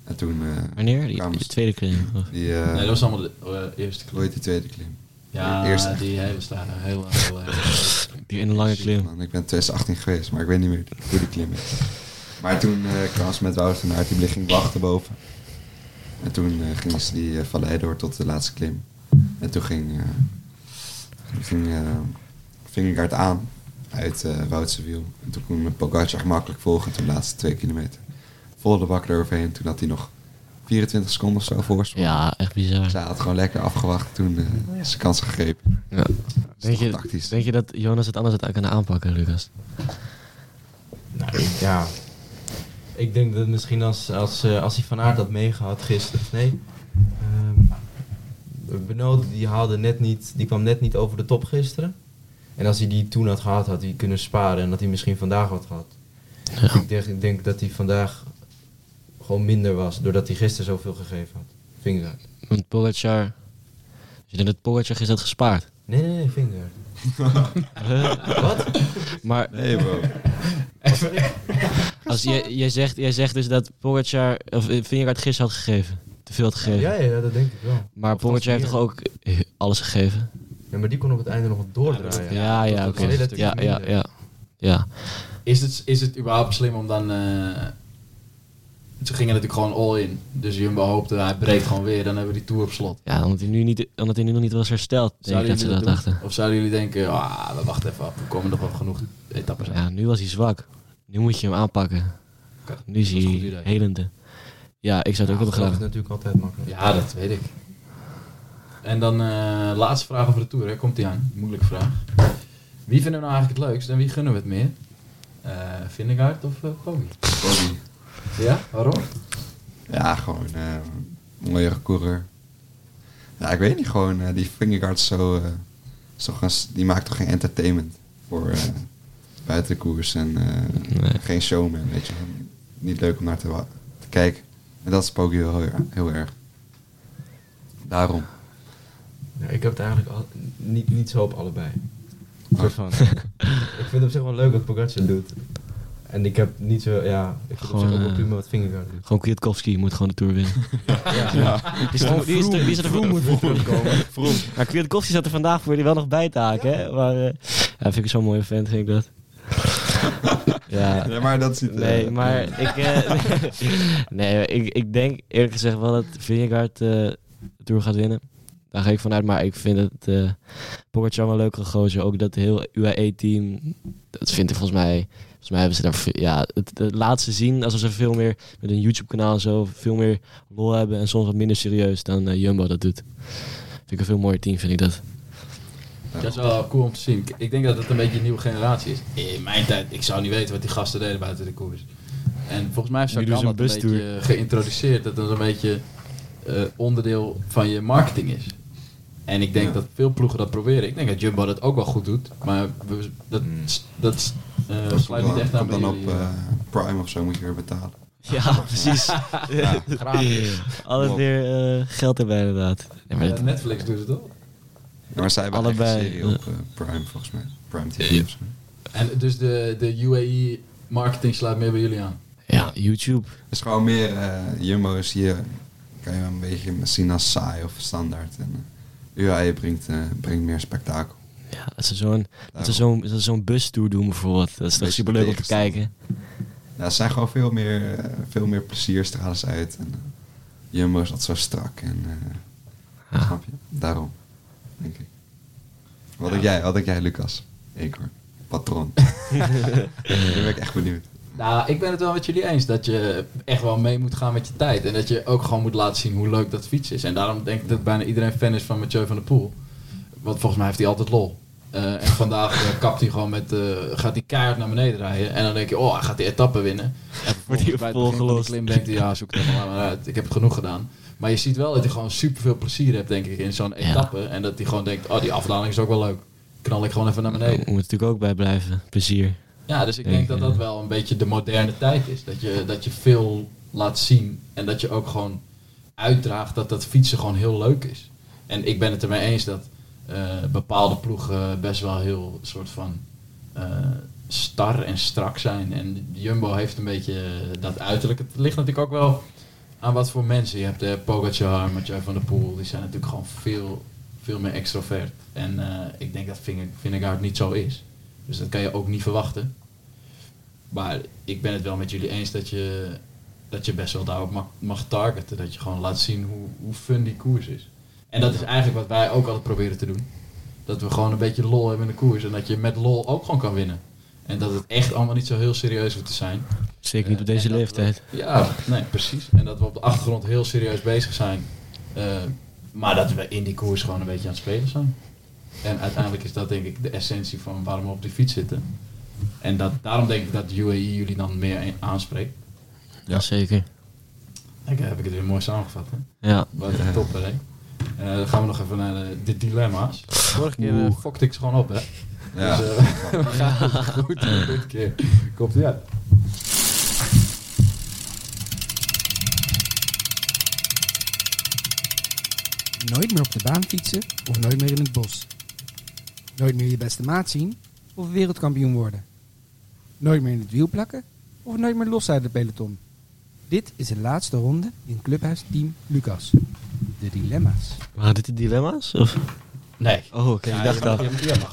En toen... wanneer? Die tweede klim? Nee, dat was allemaal de eerste klim. Hoe heet die tweede klim? Ja, eerste die hele staan heel die in een lange klim. Man, ik ben 2018 geweest, maar ik weet niet meer hoe die klim is. Maar toen kwam ze met Wout van Aert, die ging wachten boven. En toen gingen ze die vallei door tot de laatste klim. En toen ging Vingegaard aan uit Woutse wiel. En toen kon Pogacar gemakkelijk volgen tot de laatste 2 kilometer. Vol de bak eroverheen. Toen had hij nog 24 seconden of zo voorsprong. Ja, echt bizar. Ze had gewoon lekker afgewacht. Toen is de kans gegrepen. Ja. Denk je dat Jonas het anders had kunnen aanpakken, Lucas? Nou, ja... Ik denk dat misschien als hij Van Aert had meegehad gisteren. Nee. Benoot, die kwam net niet over de top gisteren. En als hij die toen had gehad, had hij kunnen sparen. En dat hij misschien vandaag wat gehad. Ja. Ik denk dat hij vandaag gewoon minder was. Doordat hij gisteren zoveel gegeven had. Vingegaard. Want Pogacar... Dus je denkt dat Pogacar gisteren had gespaard? Nee, Vingegaard. Wat? Maar... Nee, bro. Als jij zegt dus dat Pogacar... Of Vingegaard gisteren had gegeven. Te veel had gegeven. Ja, dat denk ik wel. Maar Pogacar heeft toch ook alles gegeven? Ja, maar die kon op het einde nog wat doordraaien. Ja, oké. Okay. Ja. Is het überhaupt slim om dan... Ze gingen natuurlijk gewoon all-in. Dus Jumbo hoopte, hij breekt gewoon weer. Dan hebben we die Tour op slot. Ja, omdat hij nu nog niet was hersteld. Zouden jullie dat dachten? Of zouden jullie denken, we wachten even af. We komen nog wel genoeg etappes aan. Ja, nu was hij zwak. Nu moet je hem aanpakken. Okay, nu is hij helende. Ja, ik zou het ook wel graag. Dat is natuurlijk altijd makkelijk. Ja, dat weet ik. En dan laatste vraag over de Tour. Hè. Komt die aan? Moeilijke vraag. Wie vinden we nou eigenlijk het leukst en wie gunnen we het meer? Vingegaard of Poggi? Poggi. Ja, waarom? Ja, gewoon mooie coureur. Ja, ik weet niet, gewoon die Vingegaard die maakt toch geen entertainment voor buiten de koers en geen showman, weet je. Niet leuk om naar te kijken. En dat is Poggi wel heel erg. Daarom. Ja, ik heb het eigenlijk niet zo op allebei. Ik vind het op zich wel leuk wat Pogacar doet. En ik heb niet zo, ik vind gewoon, op zich ook wel prima wat Vingegaard doet. Gewoon Kwiatkowski moet gewoon de Tour winnen. Die is er vroeg moet terugkomen. Maar Kwiatkowski zat er vandaag voor die wel nog bij te haken, hè? Maar vind ik zo'n mooie vent, vind ik dat. Ja. Nee, maar dat zit... Nee, maar ik... nee, ik denk eerlijk gezegd wel dat Vingegaard de Tour gaat winnen. Daar ga ik vanuit, maar ik vind het Pogacar wel leukere gozer. Ook dat heel UAE-team, dat vindt hij volgens mij... Volgens mij hebben ze daar het laatste zien, alsof ze veel meer met een YouTube-kanaal en zo veel meer lol hebben en soms wat minder serieus dan Jumbo dat doet. Vind ik een veel mooier team, vind ik dat. Ja, dat is wel cool om te zien. Ik denk dat het een beetje een nieuwe generatie is. In mijn tijd, ik zou niet weten wat die gasten deden buiten de koers. En volgens mij heeft Sagan een beetje geïntroduceerd dat het een beetje onderdeel van je marketing is. En ik denk dat veel ploegen dat proberen. Ik denk dat Jumbo dat ook wel goed doet, maar dat sluit niet echt aan bij jullie. Dan op Prime of zo moet je weer betalen. Ja, precies. Ja. Gratis. Alles weer geld erbij inderdaad. Ja, maar Netflix doet het ook. Ja, maar zij hebben allebei een serie op Prime volgens mij. Prime TV of zo. En dus de UAE marketing sluit meer bij jullie aan? Ja, YouTube. Het is gewoon meer Jumbo is hier. Kan je een beetje zien als saai of standaard. En UAE brengt meer spektakel. Ja, als ze zo'n bustour doen bijvoorbeeld, dat is toch superleuk om te kijken. Ja, ze zijn gewoon veel meer plezierstralers uit. En Jumbo is altijd zo strak. En, snap je? Daarom, denk ik. Wat denk jij, Lucas? Eekhoorn. Patroon. Daar ben ik echt benieuwd. Nou, ik ben het wel met jullie eens dat je echt wel mee moet gaan met je tijd. En dat je ook gewoon moet laten zien hoe leuk dat fietsen is. En daarom denk ik dat bijna iedereen fan is van Mathieu van der Poel. Want volgens mij heeft hij altijd lol. En vandaag kapt hij gewoon met... gaat hij keihard naar beneden rijden. En dan denk je, hij gaat die etappe winnen. En wordt hij volgelost. Klim denkt hij, zoek het allemaal maar uit. Ik heb het genoeg gedaan. Maar je ziet wel dat hij gewoon superveel plezier hebt, denk ik, in zo'n etappe. En dat hij gewoon denkt, die afdaling is ook wel leuk. Knal ik gewoon even naar beneden. Moet natuurlijk ook bij blijven. Plezier. Ja, dus ik denk dat dat wel een beetje de moderne tijd is. Dat je veel laat zien. En dat je ook gewoon uitdraagt dat fietsen gewoon heel leuk is. En ik ben het ermee eens dat... bepaalde ploegen best wel heel soort van star en strak zijn. En Jumbo heeft een beetje dat uiterlijk. Het ligt natuurlijk ook wel aan wat voor mensen je hebt. Pogacar, Mathieu van der Poel, die zijn natuurlijk gewoon veel meer extrovert. En ik denk dat Vingegaard niet zo is. Dus dat kan je ook niet verwachten. Maar ik ben het wel met jullie eens dat je best wel daarop mag targeten. Dat je gewoon laat zien hoe fun die koers is. En dat is eigenlijk wat wij ook altijd proberen te doen. Dat we gewoon een beetje lol hebben in de koers. En dat je met lol ook gewoon kan winnen. En dat het echt allemaal niet zo heel serieus hoeft te zijn. Zeker niet op deze leeftijd. Precies. En dat we op de achtergrond heel serieus bezig zijn. Maar dat we in die koers gewoon een beetje aan het spelen zijn. En uiteindelijk is dat denk ik de essentie van waarom we op die fiets zitten. En daarom denk ik dat UAE jullie dan meer aanspreekt. ja, zeker. Kijk, heb ik het weer mooi samengevat. Hè? Ja. Wat een topper, hè? Dan gaan we nog even naar de dilemma's. Vorige keer fokte ik ze gewoon op, hè? Ja. Dus we gaan goed keer. Komt ie uit. Nooit meer op de baan fietsen of nooit meer in het bos. Nooit meer je beste maat zien of wereldkampioen worden. Nooit meer in het wiel plakken of nooit meer los uit het peloton. Dit is de laatste ronde in Clubhuis Team Lucas. De dilemma's. Waren dit de dilemma's? Of? Nee. Oh, oké. Ja, ik dacht dat.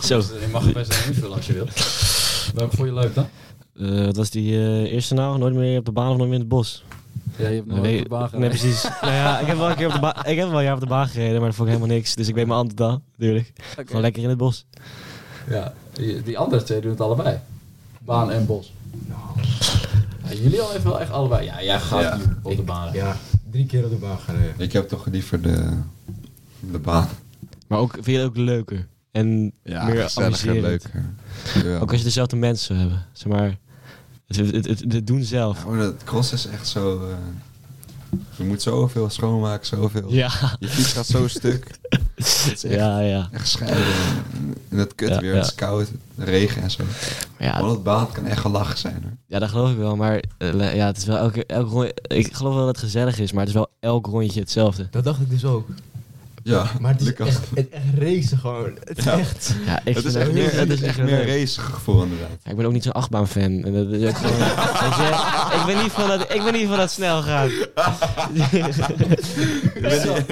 Je mag het best invullen als je wilt. Welke vond je leuk dan? Dat was die eerste nou. Nooit meer op de baan of nooit meer in het bos. Ja, je hebt nooit op de baan gereden. Nee, precies. Nou ja, ik heb wel een jaar op de baan gereden, maar dat vond ik helemaal niks. Dus ik weet mijn antwoord dan, natuurlijk. Okay. Gewoon lekker in het bos. Ja, die andere twee doen het allebei. Baan en bos. Nou. Ja, jullie al even wel echt allebei. Ja, jij gaat op de baan. Ja, 3 keer op de baan gereden. Ik heb toch liever de baan. Maar ook, vind je het ook leuker? En ja, meer amuserend. Leuker. Ja. Ook als je dezelfde mensen hebt. Zeg maar... Het doen zelf. Ja, dat cross is echt zo... je moet zoveel schoonmaken, zoveel... Ja. Je fiets gaat zo stuk. Echt, ja. Echt scheiden. En dat kut weer. Het is koud, regen en zo. Maar dat baan kan echt gelach zijn. Hoor. Ja, dat geloof ik wel. Maar het is wel elke rondje... Ik geloof wel dat het gezellig is, maar het is wel elk rondje hetzelfde. Dat dacht ik dus ook. Ja, maar het is echt racen gewoon. Het is echt meer racen gevoel inderdaad. Ja, ik ben ook niet zo'n achtbaanfan. En dat is ook gewoon, ik ben niet van dat snel gaan.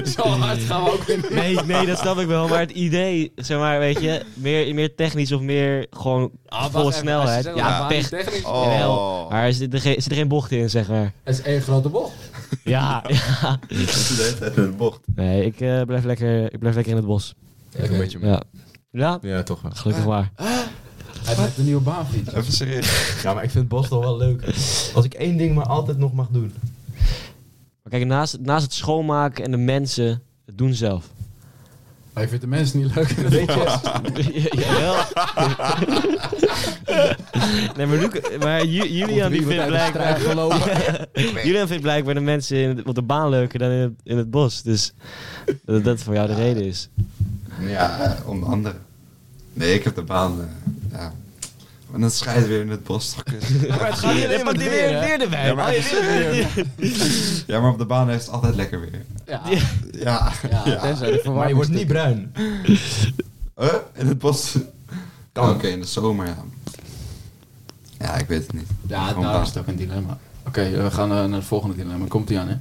Zo hard gaan we ook weer. Nee, dat snap ik wel. Maar het idee, zeg maar, weet je, meer technisch of meer gewoon volle snelheid. Ja, pech. Maar er zit er geen bocht in, zeg maar. Het is 1 grote bocht. Ja. Het bocht. Nee, ik blijf lekker in het bos. Een beetje mee. Ja, toch wel. Gelukkig waar. Hij heeft een nieuwe baanfiets. Even serieus. Ja, maar ik vind het bos toch wel leuk. Als ik 1 ding maar altijd nog mag doen. Maar kijk, naast het schoonmaken en de mensen, het doen zelf. Maar je vindt de mensen niet leuk. Weet je? Jawel. Nee, maar Julian vindt blijkbaar... Julian vindt blijkbaar de mensen op de baan leuker dan in het bos. Dus dat voor jou de reden is. Ja, onder andere. Nee, ik heb de baan... Maar dan schijnt weer in het bos toch. Maar het gaat niet weer erbij. Ja, maar op de baan heeft het altijd lekker weer. Ja. Maar je wordt niet bruin. In het bos? Oké, in de zomer, ja. Ja, ik weet het niet. Ja, daar is het ook een dilemma. Oké, we gaan naar het volgende dilemma. Komt-ie aan, hè.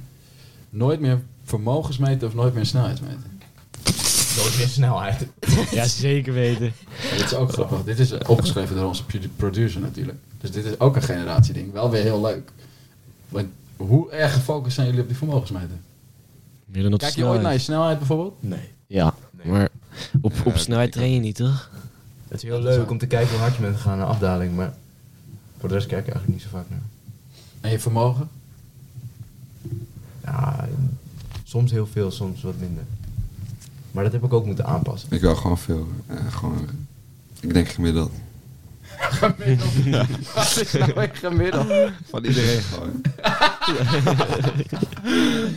Nooit meer vermogens meten of nooit meer snelheid meten? Nooit meer snelheid. Ja, zeker weten. Ja, dit is ook grappig. Dit is opgeschreven door onze producer natuurlijk. Dus dit is ook een generatieding. Wel weer heel leuk. Want hoe erg gefocust zijn jullie op die vermogensmeter? Kijk je ooit naar je snelheid bijvoorbeeld? Nee. Ja, maar op snelheid train je niet, toch? Het is heel leuk om te kijken hoe hard je bent gegaan naar afdaling. Maar voor de rest kijk je eigenlijk niet zo vaak naar. En je vermogen? Ja, soms heel veel, soms wat minder. Maar dat heb ik ook moeten aanpassen. Ik wil gewoon veel. Ik denk gemiddeld. Gemiddeld? Ja. Wat is nou echt gemiddeld? Van iedereen gewoon.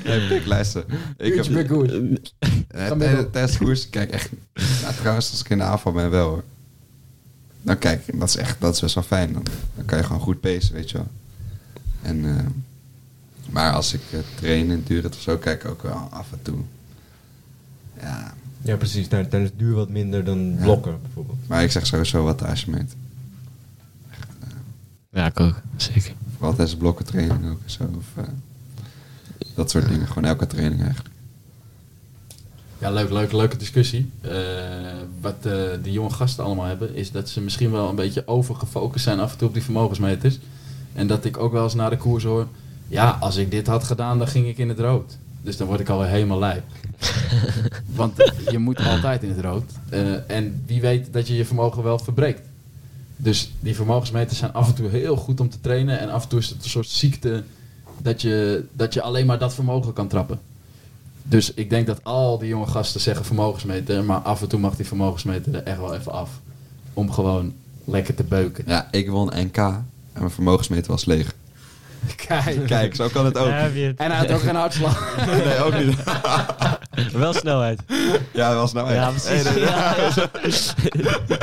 Kijk, luister. Ik heb meer goed. Tijdens de koers, kijk echt. Nou, trouwens, als ik in de aanval ben wel hoor. Nou kijk, dat is best wel fijn. Dan kan je gewoon goed pacen, weet je wel. En, maar als ik train en duur het of zo, kijk ik ook wel af en toe. Ja, precies. Tijdens het duur wat minder dan blokken, bijvoorbeeld. Maar ik zeg sowieso wat als je meet. Echt, ja, ik ook. Zeker. Vooral tijdens blokken training ook en zo. Of, dat soort dingen. Gewoon elke training eigenlijk. Ja, leuke discussie. Wat die jonge gasten allemaal hebben, is dat ze misschien wel een beetje overgefocust zijn af en toe op die vermogensmeters. En dat ik ook wel eens na de koers hoor, ja, als ik dit had gedaan, dan ging ik in het rood. Dus dan word ik alweer helemaal lijp. Want je moet altijd in het rood. En wie weet dat je je vermogen wel verbreekt. Dus die vermogensmeters zijn af en toe heel goed om te trainen. En af en toe is het een soort ziekte dat je alleen maar dat vermogen kan trappen. Dus ik denk dat al die jonge gasten zeggen vermogensmeter. Maar af en toe mag die vermogensmeter er echt wel even af. Om gewoon lekker te beuken. Ja, ik won NK en mijn vermogensmeter was leeg. Kijk, zo kan het ook. Ja, en hij had ook geen hartslag. Nee, ook niet. Wel snelheid. Ja, wel snelheid. Ja, precies. Hey, we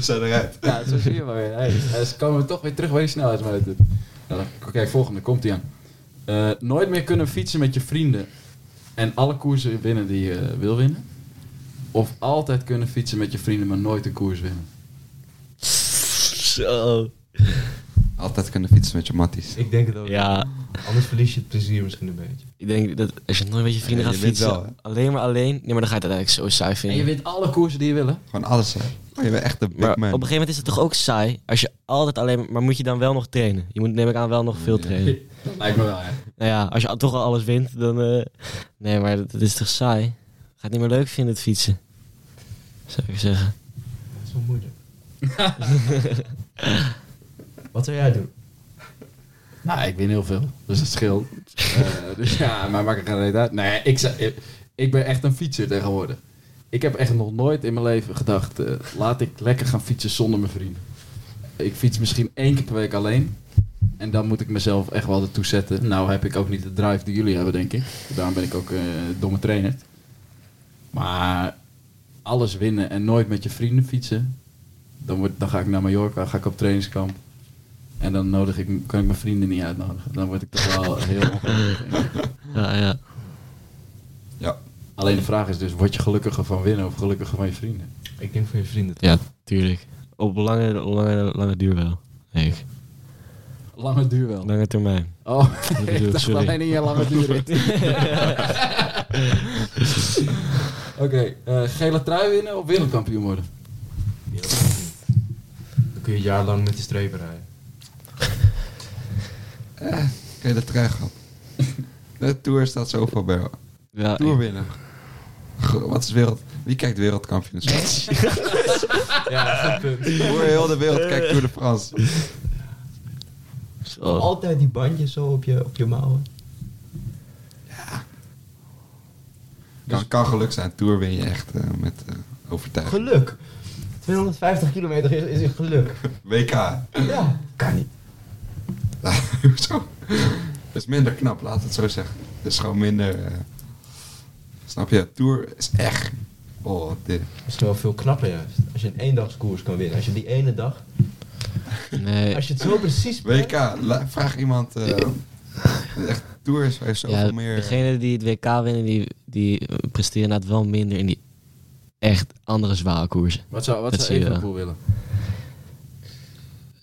zijn eruit. Ja, zo zie je maar weer. Hey, ze komen toch weer terug bij die snelheidsmeter. Nou, oké, volgende. Komt ie aan. Nooit meer kunnen fietsen met je vrienden en alle koersen winnen die je wil winnen. Of altijd kunnen fietsen met je vrienden, maar nooit een koers winnen. Zo. Altijd kunnen fietsen met je matties. Ik denk het ook. Ja. Anders verlies je het plezier misschien een beetje. Ik denk dat als je nooit met je vrienden gaat fietsen, wel, alleen maar alleen, nee, maar dan ga je dat eigenlijk zo saai vinden. En je wint alle koersen die je wil, hè? Gewoon alles saai. Oh, je bent echt de big man. Op een gegeven moment is het toch ook saai als je altijd alleen, maar moet je dan wel nog trainen? Je moet, neem ik aan, wel nog veel trainen. Dat lijkt me wel, hè? Nou ja, als je toch al alles wint, dan... Nee, maar dat is toch saai? Gaat niet meer leuk vinden, het fietsen. Zou ik zeggen. Dat is wel moeilijk. Wat zou jij doen? Nou, ik win heel veel. Dus dat scheelt. Dus ja, maar maak ik geen reet uit. Nee, ik ben echt een fietser tegenwoordig. Ik heb echt nog nooit in mijn leven gedacht... laat ik lekker gaan fietsen zonder mijn vrienden. Ik fiets misschien 1 keer per week alleen. En dan moet ik mezelf echt wel ertoe zetten. Nou heb ik ook niet de drive die jullie hebben, denk ik. Daarom ben ik ook domme trainer. Maar alles winnen en nooit met je vrienden fietsen... Dan ga ik naar Mallorca, ga ik op trainingskamp. En dan kan ik mijn vrienden niet uitnodigen. Dan word ik toch wel heel ongelukkig. Ja. Alleen de vraag is dus, word je gelukkiger van winnen of gelukkiger van je vrienden? Ik denk van je vrienden. Toch? Ja, tuurlijk. Op lange duur wel. Nee. Lange duur wel? Lange termijn. Oh, ik dacht alleen in je lange duur. Oké, gele trui winnen of wereldkampioen worden? Dan kun je jaarlang met die strepen rijden. Kun je dat terug gaan. De Tour staat zoveel bij. Ja, Tour winnen. Goh, wat is wereld? Wie kijkt wereldkampioenschap? Ja, goed punt. Voor heel de wereld kijkt Tour de France. Zo. Altijd die bandjes zo op je mouwen. Ja. Kan geluk zijn. Tour win je echt met overtuiging. Geluk? 250 kilometer is een geluk. WK. Ja, kan niet. Hoezo? Dat is minder knap, laat het zo zeggen. Dat is gewoon minder... Snap je? Tour is echt... Oh, dit. Dat is wel veel knapper juist. Als je een eendagskoers kan winnen. Als je die ene dag... Nee. Als je het zo precies... WK, vraag iemand... echt, Tour is wel zoveel meer... Degene die het WK winnen, die presteren inderdaad wel minder in die echt andere zware koersen. Wat zou Van der Poel willen?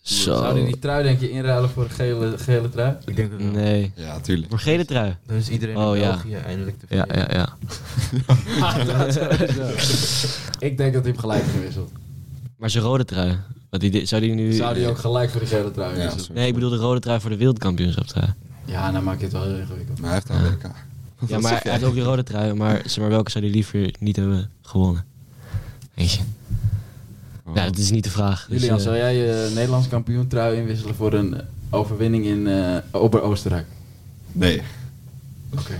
Zo. Zou hij die trui, denk je, inruilen voor een gele trui? Ik denk dat wel. Nee. Ja, tuurlijk. Voor gele trui? Dan is iedereen in België eindelijk te vinden. Ja. Ik denk dat hij hem gelijk verwisselt. Maar zijn rode trui? Zou hij ook gelijk voor de gele trui wisselen? Ja, nee, ik bedoel de rode trui voor de wereldkampioenschap trui. Ja, dan maak je het wel heel ingewikkeld. Maar hij heeft al WK. Ja, maar hij had ook die rode trui, maar welke zou hij liever niet hebben gewonnen? Weet je. Oh. Ja, dat is niet de vraag. Julian, zou jij je Nederlands kampioen trui inwisselen voor een overwinning in Ober-Oostenrijk? Nee. Oké.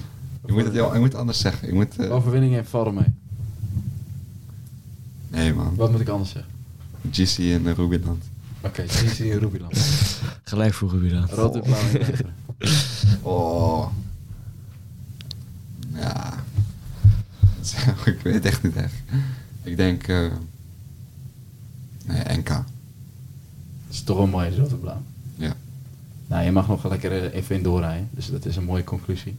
Je moet anders zeggen. Je moet, overwinning in Valdermee. Nee, man. Wat moet ik anders zeggen? GC in Rubiland. Oké, GC in Rubiland. Gelijk voor Rubiland. Rood en blauw in Nederland. Oh. Ja, ik weet echt niet echt. Ik denk, NK. Dat is toch een mooie zwarte blauw. Ja. Nou, je mag nog lekker even in doorrijden, dus dat is een mooie conclusie.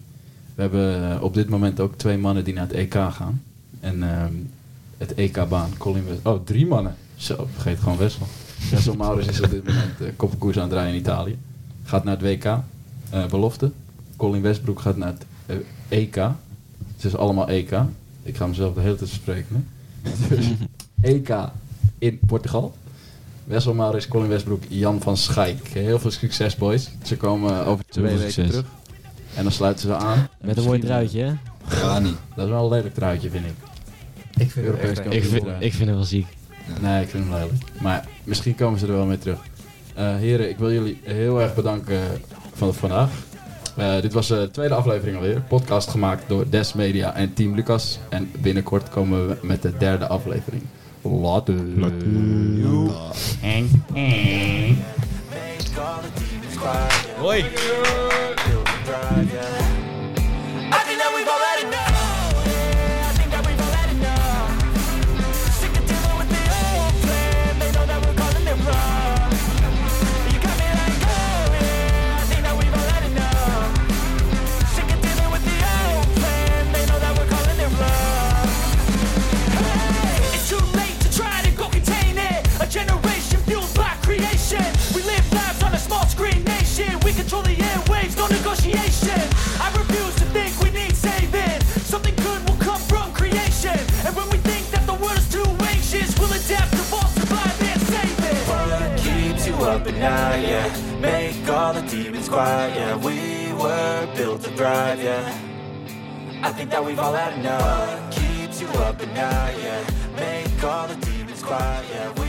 We hebben op dit moment ook 2 mannen die naar het EK gaan. En het EK-baan, Colin Wessel. Oh, 3 mannen. Zo, vergeet gewoon Wessel. Wessel Maurits is op dit moment koppenkoers aan het rijden in Italië. Gaat naar het WK, belofte. Colin Westbroek gaat naar het EK. Het is allemaal EK. Ik ga mezelf de hele tijd spreken. Dus EK in Portugal. Wessel Maurits, Colin Westbroek, Jan van Schaik. Heel veel succes, boys. Ze komen over 2 weken terug. En dan sluiten ze aan. Met een mooi truitje, hè? Ja, niet. Dat is wel een lelijk truitje, vind ik. Ik vind het wel ziek. Ja. Nee, ik vind hem lelijk. Maar misschien komen ze er wel mee terug. Heren, ik wil jullie heel erg bedanken van vandaag. Dit was de tweede aflevering alweer. Podcast gemaakt door Des Media en Team Lucas. En binnenkort komen we met de 3e aflevering. Later. Hoi. Up and now, yeah, make all the demons quiet, yeah, we were built to thrive, yeah, I think that we've all had enough, what keeps you up and now, yeah, make all the demons quiet, yeah.